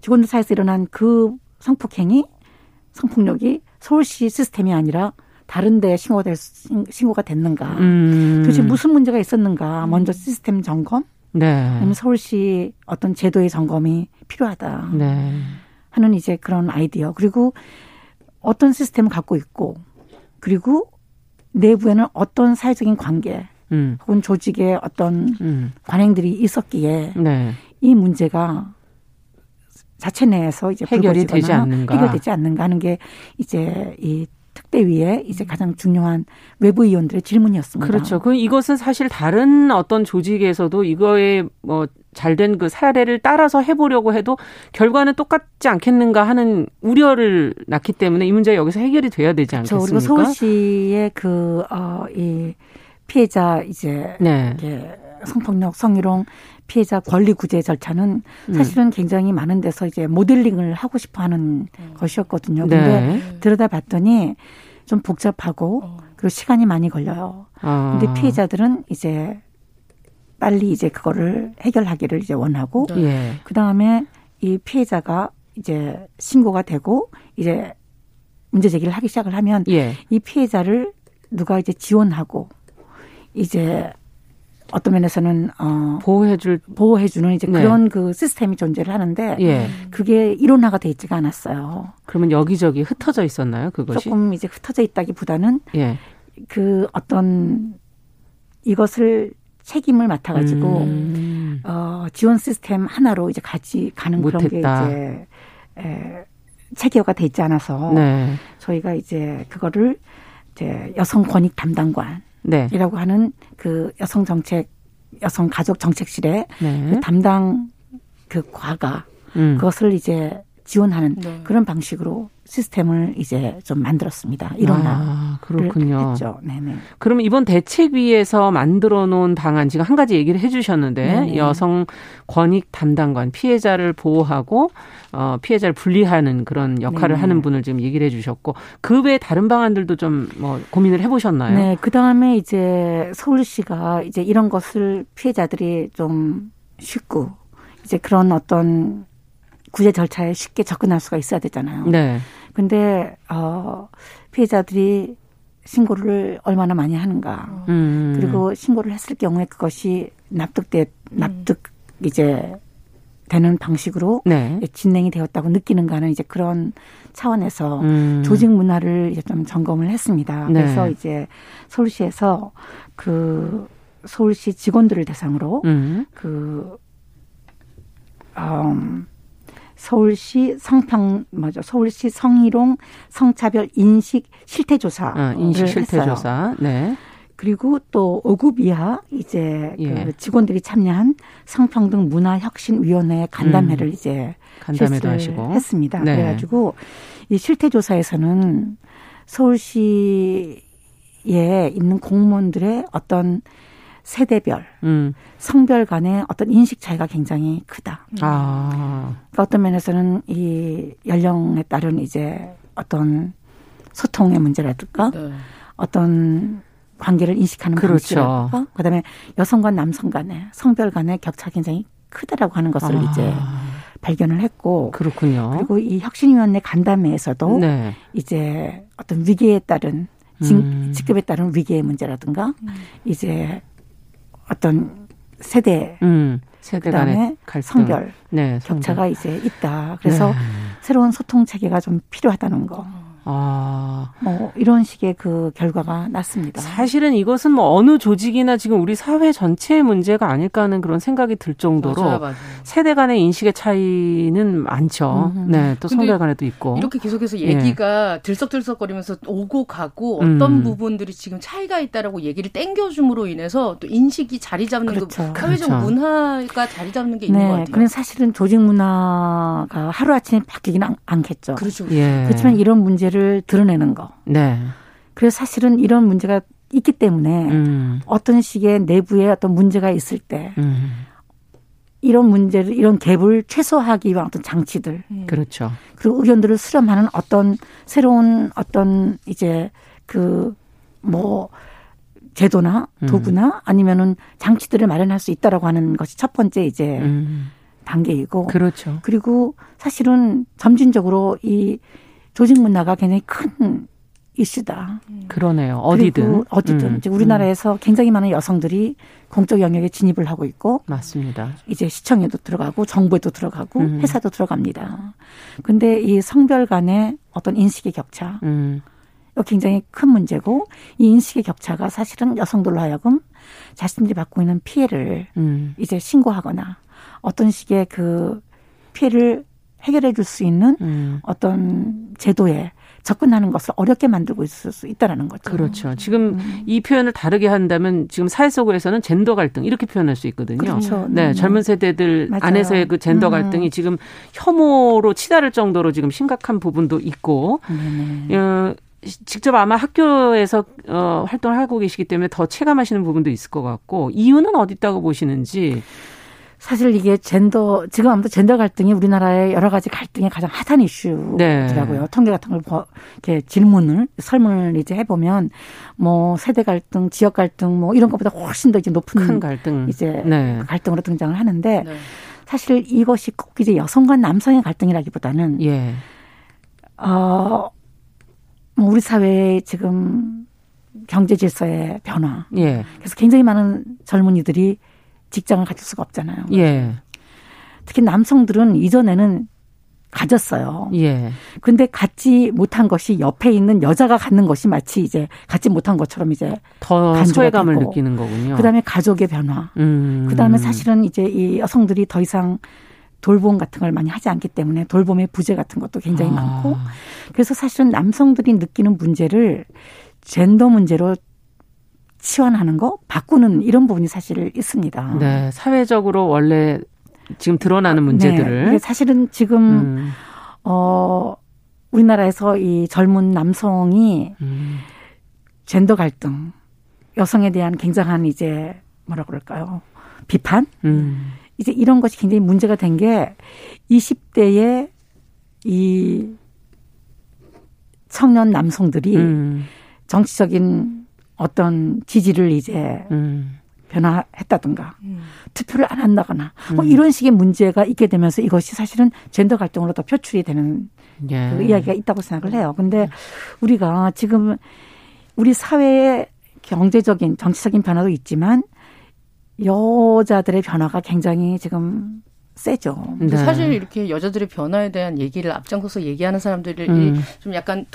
직원들 사이에서 일어난 그 성폭력이 서울시 시스템이 아니라 다른 데에 신고가 됐는가. 도대체 무슨 문제가 있었는가. 먼저 시스템 점검. 네. 아니면 서울시 어떤 제도의 점검이 필요하다. 네. 하는 이제 그런 아이디어. 그리고 어떤 시스템을 갖고 있고. 그리고 내부에는 어떤 사회적인 관계. 혹은 조직의 어떤 관행들이 있었기에. 네. 이 문제가 자체 내에서 이제 해결되지 않는가 하는 게 이제 이 특대위의 이제 가장 중요한 외부 위원들의 질문이었습니다. 그렇죠. 그 이것은 사실 다른 어떤 조직에서도 이거에 뭐 잘된 그 사례를 따라서 해보려고 해도 결과는 똑같지 않겠는가 하는 우려를 낳기 때문에 이 문제 여기서 해결이 돼야 되지 않겠습니까? 그리고 서울시의 그 이 피해자 이제 네. 성폭력, 성희롱 피해자 권리 구제 절차는 사실은 굉장히 많은 데서 이제 모델링을 하고 싶어하는 것이었거든요. 그런데 네. 들여다봤더니 좀 복잡하고 그리고 시간이 많이 걸려요. 그런데 피해자들은 이제 빨리 이제 그거를 해결하기를 이제 원하고 네. 그 다음에 이 피해자가 이제 신고가 되고 이제 문제 제기를 하기 시작을 하면 예. 이 피해자를 누가 이제 지원하고 이제 어떤 면에서는 보호해주는 이제 네. 그런 그 시스템이 존재를 하는데 예. 그게 일원화가 돼 있지가 않았어요. 그러면 여기저기 흩어져 있었나요, 그것이? 조금 이제 흩어져 있다기보다는 예. 그 어떤 이것을 책임을 맡아가지고 지원 시스템 하나로 이제 같이 가는 그런 했다. 게 이제 체계화가 돼 있지 않아서 네. 저희가 이제 그거를 이제 여성 권익 담당관 네. 이라고 하는 그 여성 정책, 여성 가족 정책실의 네. 그 담당 그 과가 그것을 이제 지원하는 네. 그런 방식으로 시스템을 이제 좀 만들었습니다. 일어나. 아, 그렇군요. 했죠. 네네. 그럼 이번 대책위에서 만들어 놓은 방안 지금 한 가지 얘기를 해 주셨는데 네네. 여성 권익 담당관 피해자를 보호하고 피해자를 분리하는 그런 역할을 네네. 하는 분을 지금 얘기를 해 주셨고 그 외에 다른 방안들도 좀 뭐 고민을 해 보셨나요? 네. 그다음에 이제 서울시가 이제 이런 것을 피해자들이 좀 쉽고 이제 그런 어떤 구제 절차에 쉽게 접근할 수가 있어야 되잖아요. 네. 근데, 피해자들이 신고를 얼마나 많이 하는가. 그리고 신고를 했을 경우에 그것이 이제 되는 방식으로 네. 진행이 되었다고 느끼는가는 이제 그런 차원에서 조직 문화를 이제 좀 점검을 했습니다. 네. 그래서 이제 서울시에서 그 서울시 직원들을 대상으로 서울시 성희롱 성차별 인식 실태 조사. 인식 실태 조사. 네. 그리고 또 5급 이하 이제 예. 그 직원들이 참여한 성평등 문화 혁신 위원회 간담회를 이제 간담회도 하시고 했습니다. 네. 그래 가지고 이 실태 조사에서는 서울시에 있는 공무원들의 어떤 세대별, 성별 간의 어떤 인식 차이가 굉장히 크다. 그러니까 어떤 면에서는 이 연령에 따른 이제 어떤 소통의 문제라든가 네. 어떤 관계를 인식하는 그렇죠. 방식이라든가 그다음에 여성 간 남성 간의 성별 간의 격차가 굉장히 크다라고 하는 것을 이제 발견을 했고 그렇군요. 그리고 이 혁신위원회 간담회에서도 네. 이제 어떤 위기에 따른 직급에 따른 위기의 문제라든가 이제 어떤 세대, 세대 간의 성별 네, 격차가 이제 있다. 그래서 네. 새로운 소통 체계가 좀 필요하다는 거. 뭐 이런 식의 그 결과가 났습니다. 사실은 이것은 뭐 어느 조직이나 지금 우리 사회 전체의 문제가 아닐까 하는 그런 생각이 들 정도로 맞아요. 세대 간의 인식의 차이는 많죠. 네, 또 성별 간에도 있고. 이렇게 계속해서 얘기가 예. 들썩들썩거리면서 오고 가고 어떤 부분들이 지금 차이가 있다라고 얘기를 땡겨줌으로 인해서 또 인식이 자리 잡는 그렇죠. 그 사회적 그렇죠. 문화가 자리 잡는 게 있는 것 같아요. 그런데 사실은 조직 문화가 하루아침에 바뀌기는 않겠죠. 그렇죠. 예. 그렇지만 이런 문제를 드러내는 거. 네. 그래서 사실은 이런 문제가 있기 때문에 어떤 식의 내부에 어떤 문제가 있을 때 이런 문제를 이런 갭을 최소화하기 위한 어떤 장치들. 그렇죠. 그리고 의견들을 수렴하는 어떤 새로운 어떤 이제 그 뭐 제도나 도구나 아니면은 장치들을 마련할 수 있다라고 하는 것이 첫 번째 이제 단계이고. 그렇죠. 그리고 사실은 점진적으로 이 조직 문화가 굉장히 큰 이슈다. 그러네요. 어디든. 우리나라에서 굉장히 많은 여성들이 공적 영역에 진입을 하고 있고. 맞습니다. 이제 시청에도 들어가고 정부에도 들어가고 회사도 들어갑니다. 근데 이 성별 간의 어떤 인식의 격차. 굉장히 큰 문제고 이 인식의 격차가 사실은 여성들로 하여금 자신들이 받고 있는 피해를 이제 신고하거나 어떤 식의 그 피해를 해결해 줄 수 있는 어떤 제도에 접근하는 것을 어렵게 만들고 있을 수 있다는 거죠. 그렇죠. 지금 이 표현을 다르게 한다면 지금 사회 속에서는 젠더 갈등 이렇게 표현할 수 있거든요. 그렇죠. 네, 젊은 세대들 맞아요. 안에서의 그 젠더 갈등이 지금 혐오로 치달을 정도로 지금 심각한 부분도 있고 직접 아마 학교에서 활동을 하고 계시기 때문에 더 체감하시는 부분도 있을 것 같고 이유는 어디 있다고 보시는지. 사실 이게 지금 아무튼 젠더 갈등이 우리나라의 여러 가지 갈등의 가장 핫한 이슈더라고요. 네. 통계 같은 걸 이렇게 설문을 이제 해보면 뭐 세대 갈등, 지역 갈등 뭐 이런 것보다 훨씬 더 이제 높은 큰 갈등. 이제 네. 갈등으로 등장을 하는데 네. 사실 이것이 꼭 이제 여성과 남성의 갈등이라기보다는 예. 뭐 우리 사회의 지금 경제 질서의 변화. 예. 그래서 굉장히 많은 젊은이들이 직장을 가질 수가 없잖아요. 예. 특히 남성들은 이전에는 가졌어요. 예. 근데 갖지 못한 것이 옆에 있는 여자가 갖는 것이 마치 이제 갖지 못한 것처럼 이제 더 소외감을 느끼는 거군요. 그다음에 가족의 변화. 그다음에 사실은 이제 이 여성들이 더 이상 돌봄 같은 걸 많이 하지 않기 때문에 돌봄의 부재 같은 것도 굉장히 많고 그래서 사실은 남성들이 느끼는 문제를 젠더 문제로 치환하는 거 바꾸는 이런 부분이 사실 있습니다. 네, 사회적으로 원래 지금 드러나는 문제들을. 네, 사실은 지금 우리나라에서 이 젊은 남성이 젠더 갈등, 여성에 대한 굉장한 이제 뭐라 그럴까요? 비판? 이제 이런 것이 굉장히 문제가 된 게 20대의 이 청년 남성들이 정치적인 어떤 지지를 이제 변화했다든가 투표를 안 한다거나 뭐 이런 식의 문제가 있게 되면서 이것이 사실은 젠더 갈등으로 더 표출이 되는 예. 그 이야기가 있다고 생각을 해요. 그런데 우리가 지금 우리 사회의 경제적인 정치적인 변화도 있지만 여자들의 변화가 굉장히 지금 세죠. 근데 사실 이렇게 여자들의 변화에 대한 얘기를 앞장서서 얘기하는 사람들이 좀 약간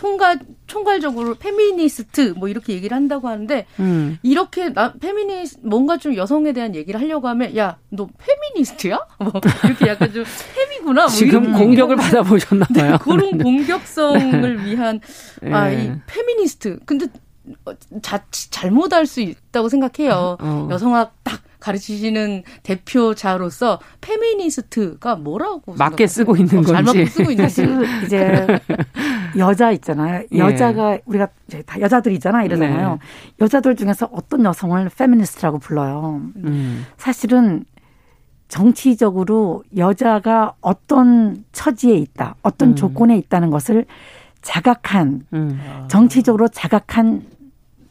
총괄적으로 페미니스트 뭐 이렇게 얘기를 한다고 하는데 이렇게 뭔가 좀 여성에 대한 얘기를 하려고 하면 야, 너 페미니스트야? 뭐 이렇게 약간 좀 페미구나. 뭐 지금 공격을 받아보셨나 봐요. 네, 그런 공격성을 네. 위한 이 페미니스트. 근데 자칫 잘못할 수 있다고 생각해요. 여성학 딱 가르치시는 대표자로서 페미니스트가 뭐라고 맞게 생각하세요? 쓰고 있는 건지. 잘 맞게 쓰고 있는 건지. 이제 여자 있잖아요. 여자가 예. 우리가 다 여자들이잖아 이러잖아요. 네. 여자들 중에서 어떤 여성을 페미니스트라고 불러요. 사실은 정치적으로 여자가 어떤 처지에 있다. 어떤 조건에 있다는 것을 자각한 정치적으로 자각한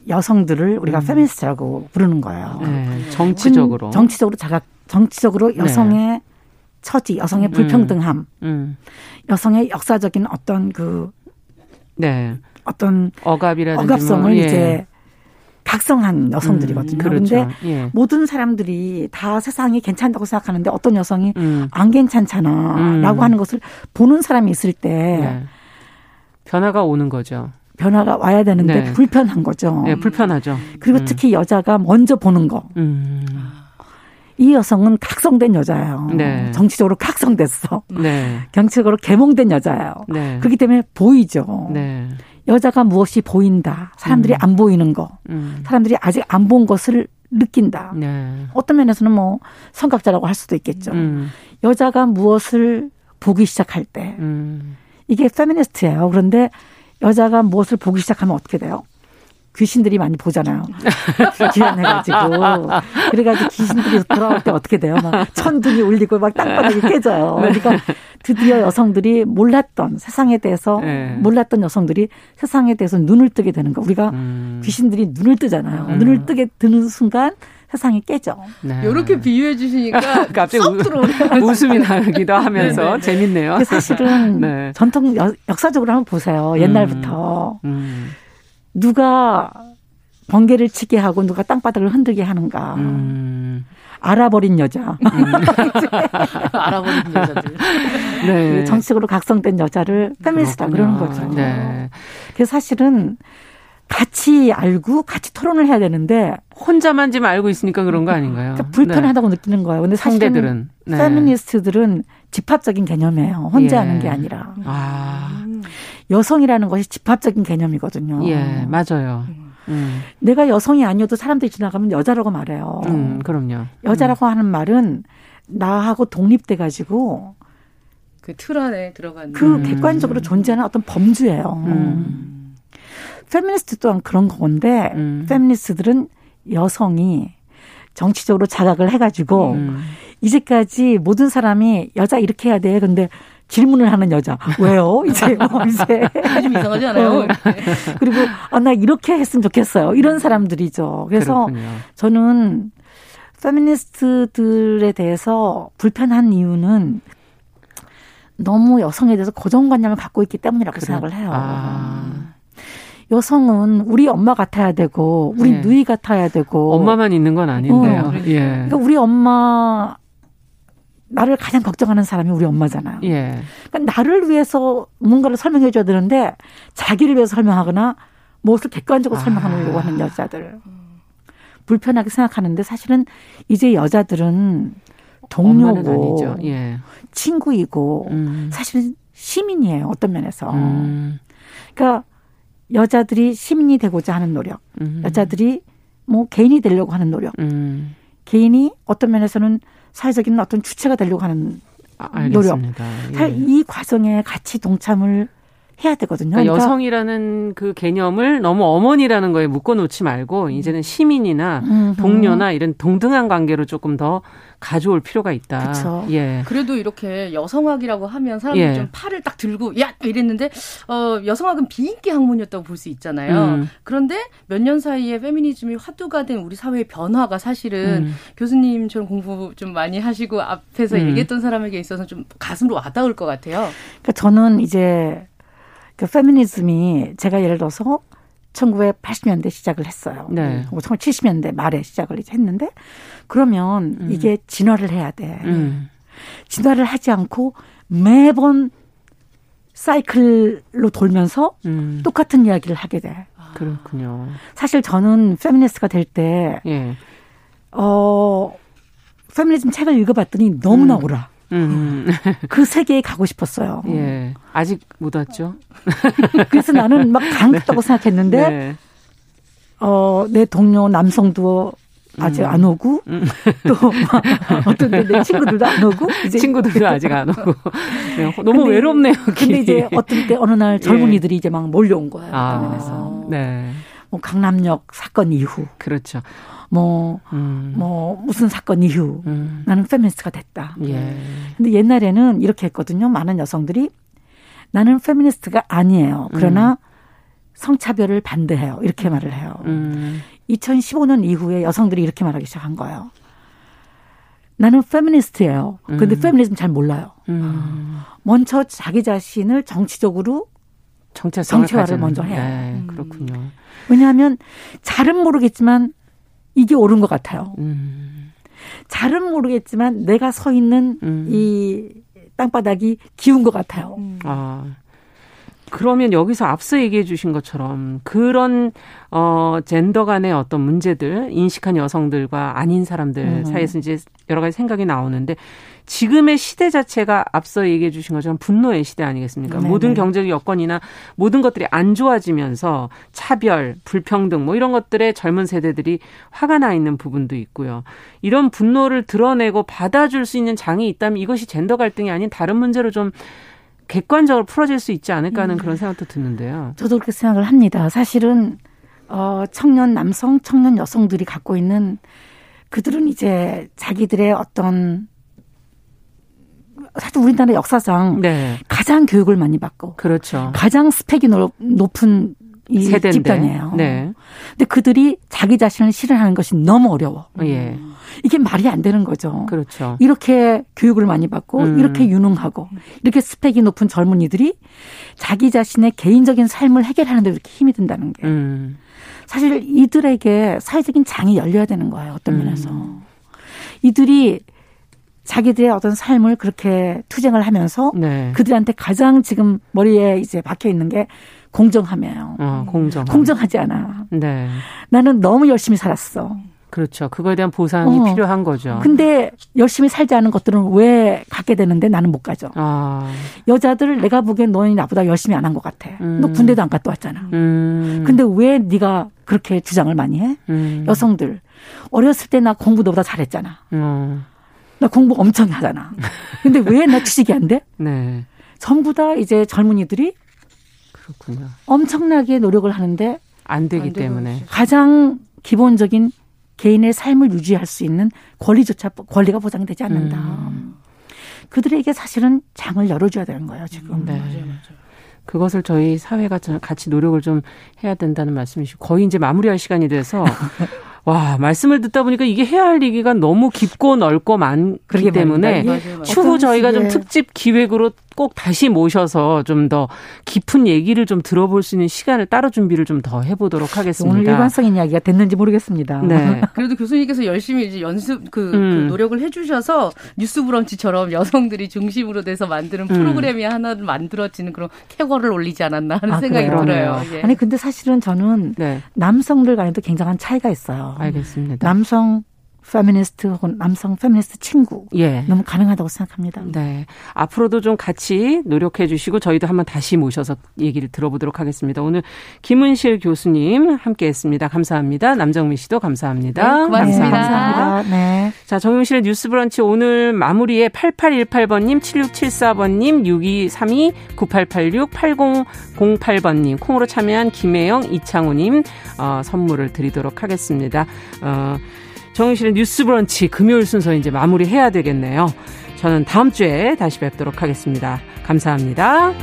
여성들을 우리가 페미니스트라고 부르는 거예요. 네, 정치적으로. 정치적으로 여성의 네. 처지, 여성의 불평등함, 여성의 역사적인 어떤 네. 어떤 억압이라든지 억압성을 뭐, 예. 이제 각성한 여성들이거든요. 그런데 그렇죠. 예. 모든 사람들이 다 세상이 괜찮다고 생각하는데 어떤 여성이 안 괜찮잖아라고 하는 것을 보는 사람이 있을 때 네. 변화가 오는 거죠. 변화가 와야 되는데 네. 불편한 거죠. 네, 불편하죠. 그리고 특히 여자가 먼저 보는 거. 이 여성은 각성된 여자예요. 네. 정치적으로 각성됐어. 네. 경제적으로 개몽된 여자예요. 네. 그렇기 때문에 보이죠. 네. 여자가 무엇이 보인다. 사람들이 안 보이는 거. 사람들이 아직 안 본 것을 느낀다. 네. 어떤 면에서는 뭐 성각자라고 할 수도 있겠죠. 여자가 무엇을 보기 시작할 때. 이게 페미니스트예요. 그런데 여자가 무엇을 보기 시작하면 어떻게 돼요? 귀신들이 많이 보잖아요. 귀환해가지고. 그래가지고 귀신들이 돌아올 때 어떻게 돼요? 막 천둥이 울리고 막 땅바닥이 깨져요. 그러니까 드디어 여성들이 몰랐던 여성들이 세상에 대해서 눈을 뜨게 되는 거. 우리가 귀신들이 눈을 뜨잖아요. 눈을 뜨게 드는 순간 세상이 깨져. 네. 이렇게 비유해 주시니까 갑자기 웃음이 나기도 하면서 재밌네요. 사실은 네. 전통 역사적으로 한번 보세요. 옛날부터 누가 번개를 치게 하고 누가 땅바닥을 흔들게 하는가. 알아버린 여자. 알아버린 여자들. 네. 정치적으로 각성된 여자를 페미니스트라 그러는 거죠. 네. 그래서 사실은 같이 알고 같이 토론을 해야 되는데 혼자만 지금 알고 있으니까 그런 거 아닌가요? 그러니까 불편하다고 네. 느끼는 거예요. 근데 상대들은 네. 페미니스트들은 집합적인 개념이에요. 혼자 예. 하는 게 아니라 아. 여성이라는 것이 집합적인 개념이거든요. 예, 맞아요. 내가 여성이 아니어도 사람들이 지나가면 여자라고 말해요. 그럼요. 여자라고 하는 말은 나하고 독립돼 가지고 그 틀 안에 들어가는 그 객관적으로 존재하는 어떤 범주예요. 페미니스트 또한 그런 건데 페미니스트들은 여성이 정치적으로 자각을 해가지고 이제까지 모든 사람이 여자 이렇게 해야 돼. 근데 질문을 하는 여자 왜요? 이제 좀 이상하지 않아요? 그리고 아, 나 이렇게 했으면 좋겠어요. 이런 사람들이죠. 그래서 그렇군요. 저는 페미니스트들에 대해서 불편한 이유는 너무 여성에 대해서 고정관념을 갖고 있기 때문이라고 그래. 생각을 해요. 아. 여성은 우리 엄마 같아야 되고 우리 네. 누이 같아야 되고 엄마만 있는 건 아닌데요. 예. 그러니까 우리 엄마 나를 가장 걱정하는 사람이 우리 엄마잖아요. 예. 그러니까 나를 위해서 뭔가를 설명해 줘야 되는데 자기를 위해서 설명하거나 무엇을 객관적으로 설명하려고 하는 여자들 불편하게 생각하는데 사실은 이제 여자들은 동료고 예. 친구이고 사실은 시민이에요. 어떤 면에서. 그러니까 여자들이 시민이 되고자 하는 노력, 여자들이 뭐 개인이 되려고 하는 노력, 개인이 어떤 면에서는 사회적인 어떤 주체가 되려고 하는 노력. 예. 이 과정에 같이 동참을 해야 되거든요. 그러니까 여성이라는 그 개념을 너무 어머니라는 거에 묶어놓지 말고 이제는 시민이나 동료나 이런 동등한 관계로 조금 더 가져올 필요가 있다. 그쵸. 예. 그래도 이렇게 여성학이라고 하면 사람들이 예. 좀 팔을 딱 들고 야 이랬는데 여성학은 비인기 학문이었다고 볼 수 있잖아요. 그런데 몇 년 사이에 페미니즘이 화두가 된 우리 사회의 변화가 사실은 교수님처럼 공부 좀 많이 하시고 앞에서 얘기했던 사람에게 있어서 좀 가슴으로 와닿을 것 같아요. 그러니까 저는 이제 그 페미니즘이 제가 예를 들어서 1980년대 시작을 했어요. 네. 1970년대 말에 시작을 이제 했는데 그러면 이게 진화를 해야 돼. 진화를 하지 않고 매번 사이클로 돌면서 똑같은 이야기를 하게 돼. 아, 그렇군요. 사실 저는 페미니스트가 될 때 예. 페미니즘 책을 읽어봤더니 너무나 오라. 그 세계에 가고 싶었어요. 예. 아직 못 왔죠. 그래서 나는 막 강했다고 네. 생각했는데, 네. 내 동료 남성도 아직 안 오고, 또 막 어떤 내 친구들도 안 오고, 이제 친구들도 아직 안 오고. 네. 너무 근데, 외롭네요. 여기. 근데 이제 어떤 때 어느 날 젊은이들이 예. 이제 막 몰려온 거예요. 아, 네. 뭐 강남역 사건 이후. 그렇죠. 뭐 무슨 사건 이후 나는 페미니스트가 됐다. 예. 근데 옛날에는 이렇게 했거든요. 많은 여성들이 나는 페미니스트가 아니에요. 그러나 성차별을 반대해요. 이렇게 말을 해요. 2015년 이후에 여성들이 이렇게 말하기 시작한 거예요. 나는 페미니스트예요. 근데 페미니즘 잘 몰라요. 먼저 자기 자신을 정치적으로 정체화를 먼저 해요. 네, 그렇군요. 왜냐하면 잘은 모르겠지만 이게 옳은 것 같아요. 잘은 모르겠지만 내가 서 있는 이 땅바닥이 기운 것 같아요. 아, 그러면 여기서 앞서 얘기해 주신 것처럼 그런 젠더 간의 어떤 문제들, 인식한 여성들과 아닌 사람들 사이에서 이제 여러 가지 생각이 나오는데 지금의 시대 자체가 앞서 얘기해 주신 것처럼 분노의 시대 아니겠습니까? 네네. 모든 경제적 여건이나 모든 것들이 안 좋아지면서 차별, 불평등 뭐 이런 것들에 젊은 세대들이 화가 나 있는 부분도 있고요. 이런 분노를 드러내고 받아줄 수 있는 장이 있다면 이것이 젠더 갈등이 아닌 다른 문제로 좀 객관적으로 풀어질 수 있지 않을까 하는 그런 생각도 드는데요. 저도 그렇게 생각을 합니다. 사실은 청년 남성, 청년 여성들이 갖고 있는 그들은 이제 자기들의 어떤 사실 우리나라 역사상 네. 가장 교육을 많이 받고 그렇죠. 가장 스펙이 높은 이 세대인데. 집단이에요. 네. 근데 그들이 자기 자신을 실현하는 것이 너무 어려워. 예. 이게 말이 안 되는 거죠. 그렇죠. 이렇게 교육을 많이 받고 이렇게 유능하고 이렇게 스펙이 높은 젊은이들이 자기 자신의 개인적인 삶을 해결하는 데 이렇게 힘이 든다는 게 사실 이들에게 사회적인 장이 열려야 되는 거예요. 어떤 면에서. 이들이 자기들의 어떤 삶을 그렇게 투쟁을 하면서 네. 그들한테 가장 지금 머리에 이제 박혀 있는 게 공정하며요. 공정하지 않아. 네. 나는 너무 열심히 살았어. 그렇죠. 그거에 대한 보상이 필요한 거죠. 근데 열심히 살지 않은 것들은 왜 갖게 되는데 나는 못 가죠. 아. 여자들 내가 보기엔 너는 나보다 열심히 안 한 것 같아. 너 군대도 안 갔다 왔잖아. 근데 왜 네가 그렇게 주장을 많이 해? 여성들. 어렸을 때 나 공부 너보다 잘했잖아. 나 공부 엄청 하잖아. 근데 왜 나 취직이 안 돼? 네. 전부 다 이제 젊은이들이 그렇구나. 엄청나게 노력을 하는데 안 되기 때문에 가장 기본적인 개인의 삶을 유지할 수 있는 권리조차 권리가 보장되지 않는다. 그들에게 사실은 장을 열어줘야 되는 거예요 지금. 네. 맞아요, 맞아요. 그것을 저희 사회가 같이 노력을 좀 해야 된다는 말씀이시고 거의 이제 마무리할 시간이 돼서. 와, 말씀을 듣다 보니까 이게 해야 할 얘기가 너무 깊고 넓고 많기 때문에 맞아요. 추후 저희가 좀 특집 기획으로 꼭 다시 모셔서 좀 더 깊은 얘기를 좀 들어볼 수 있는 시간을 따로 준비를 좀 더 해보도록 하겠습니다. 오늘 일관성인 이야기가 됐는지 모르겠습니다. 네. 그래도 교수님께서 열심히 이제 연습 그 노력을 해주셔서 뉴스브런치처럼 여성들이 중심으로 돼서 만드는 프로그램이 하나를 만들어지는 그런 쾌거를 올리지 않았나 하는 생각이 들어요. 예. 아니 근데 사실은 저는 남성들 간에도 굉장한 차이가 있어요. 알겠습니다. 남성 페미니스트 혹은 남성 페미니스트 친구 너무 가능하다고 생각합니다. 네, 앞으로도 좀 같이 노력해 주시고 저희도 한번 다시 모셔서 얘기를 들어보도록 하겠습니다. 오늘 김은실 교수님 함께했습니다. 감사합니다. 남정미 씨도 감사합니다. 네, 고맙습니다. 감사합니다. 네. 자, 정용실의 뉴스브런치 오늘 마무리에 8818번님, 7674번님, 6232, 9886, 8008번님 콩으로 참여한 김혜영, 이창호님 선물을 드리도록 하겠습니다. 정윤실의 뉴스브런치 금요일 순서 이제 마무리해야 되겠네요. 저는 다음 주에 다시 뵙도록 하겠습니다. 감사합니다.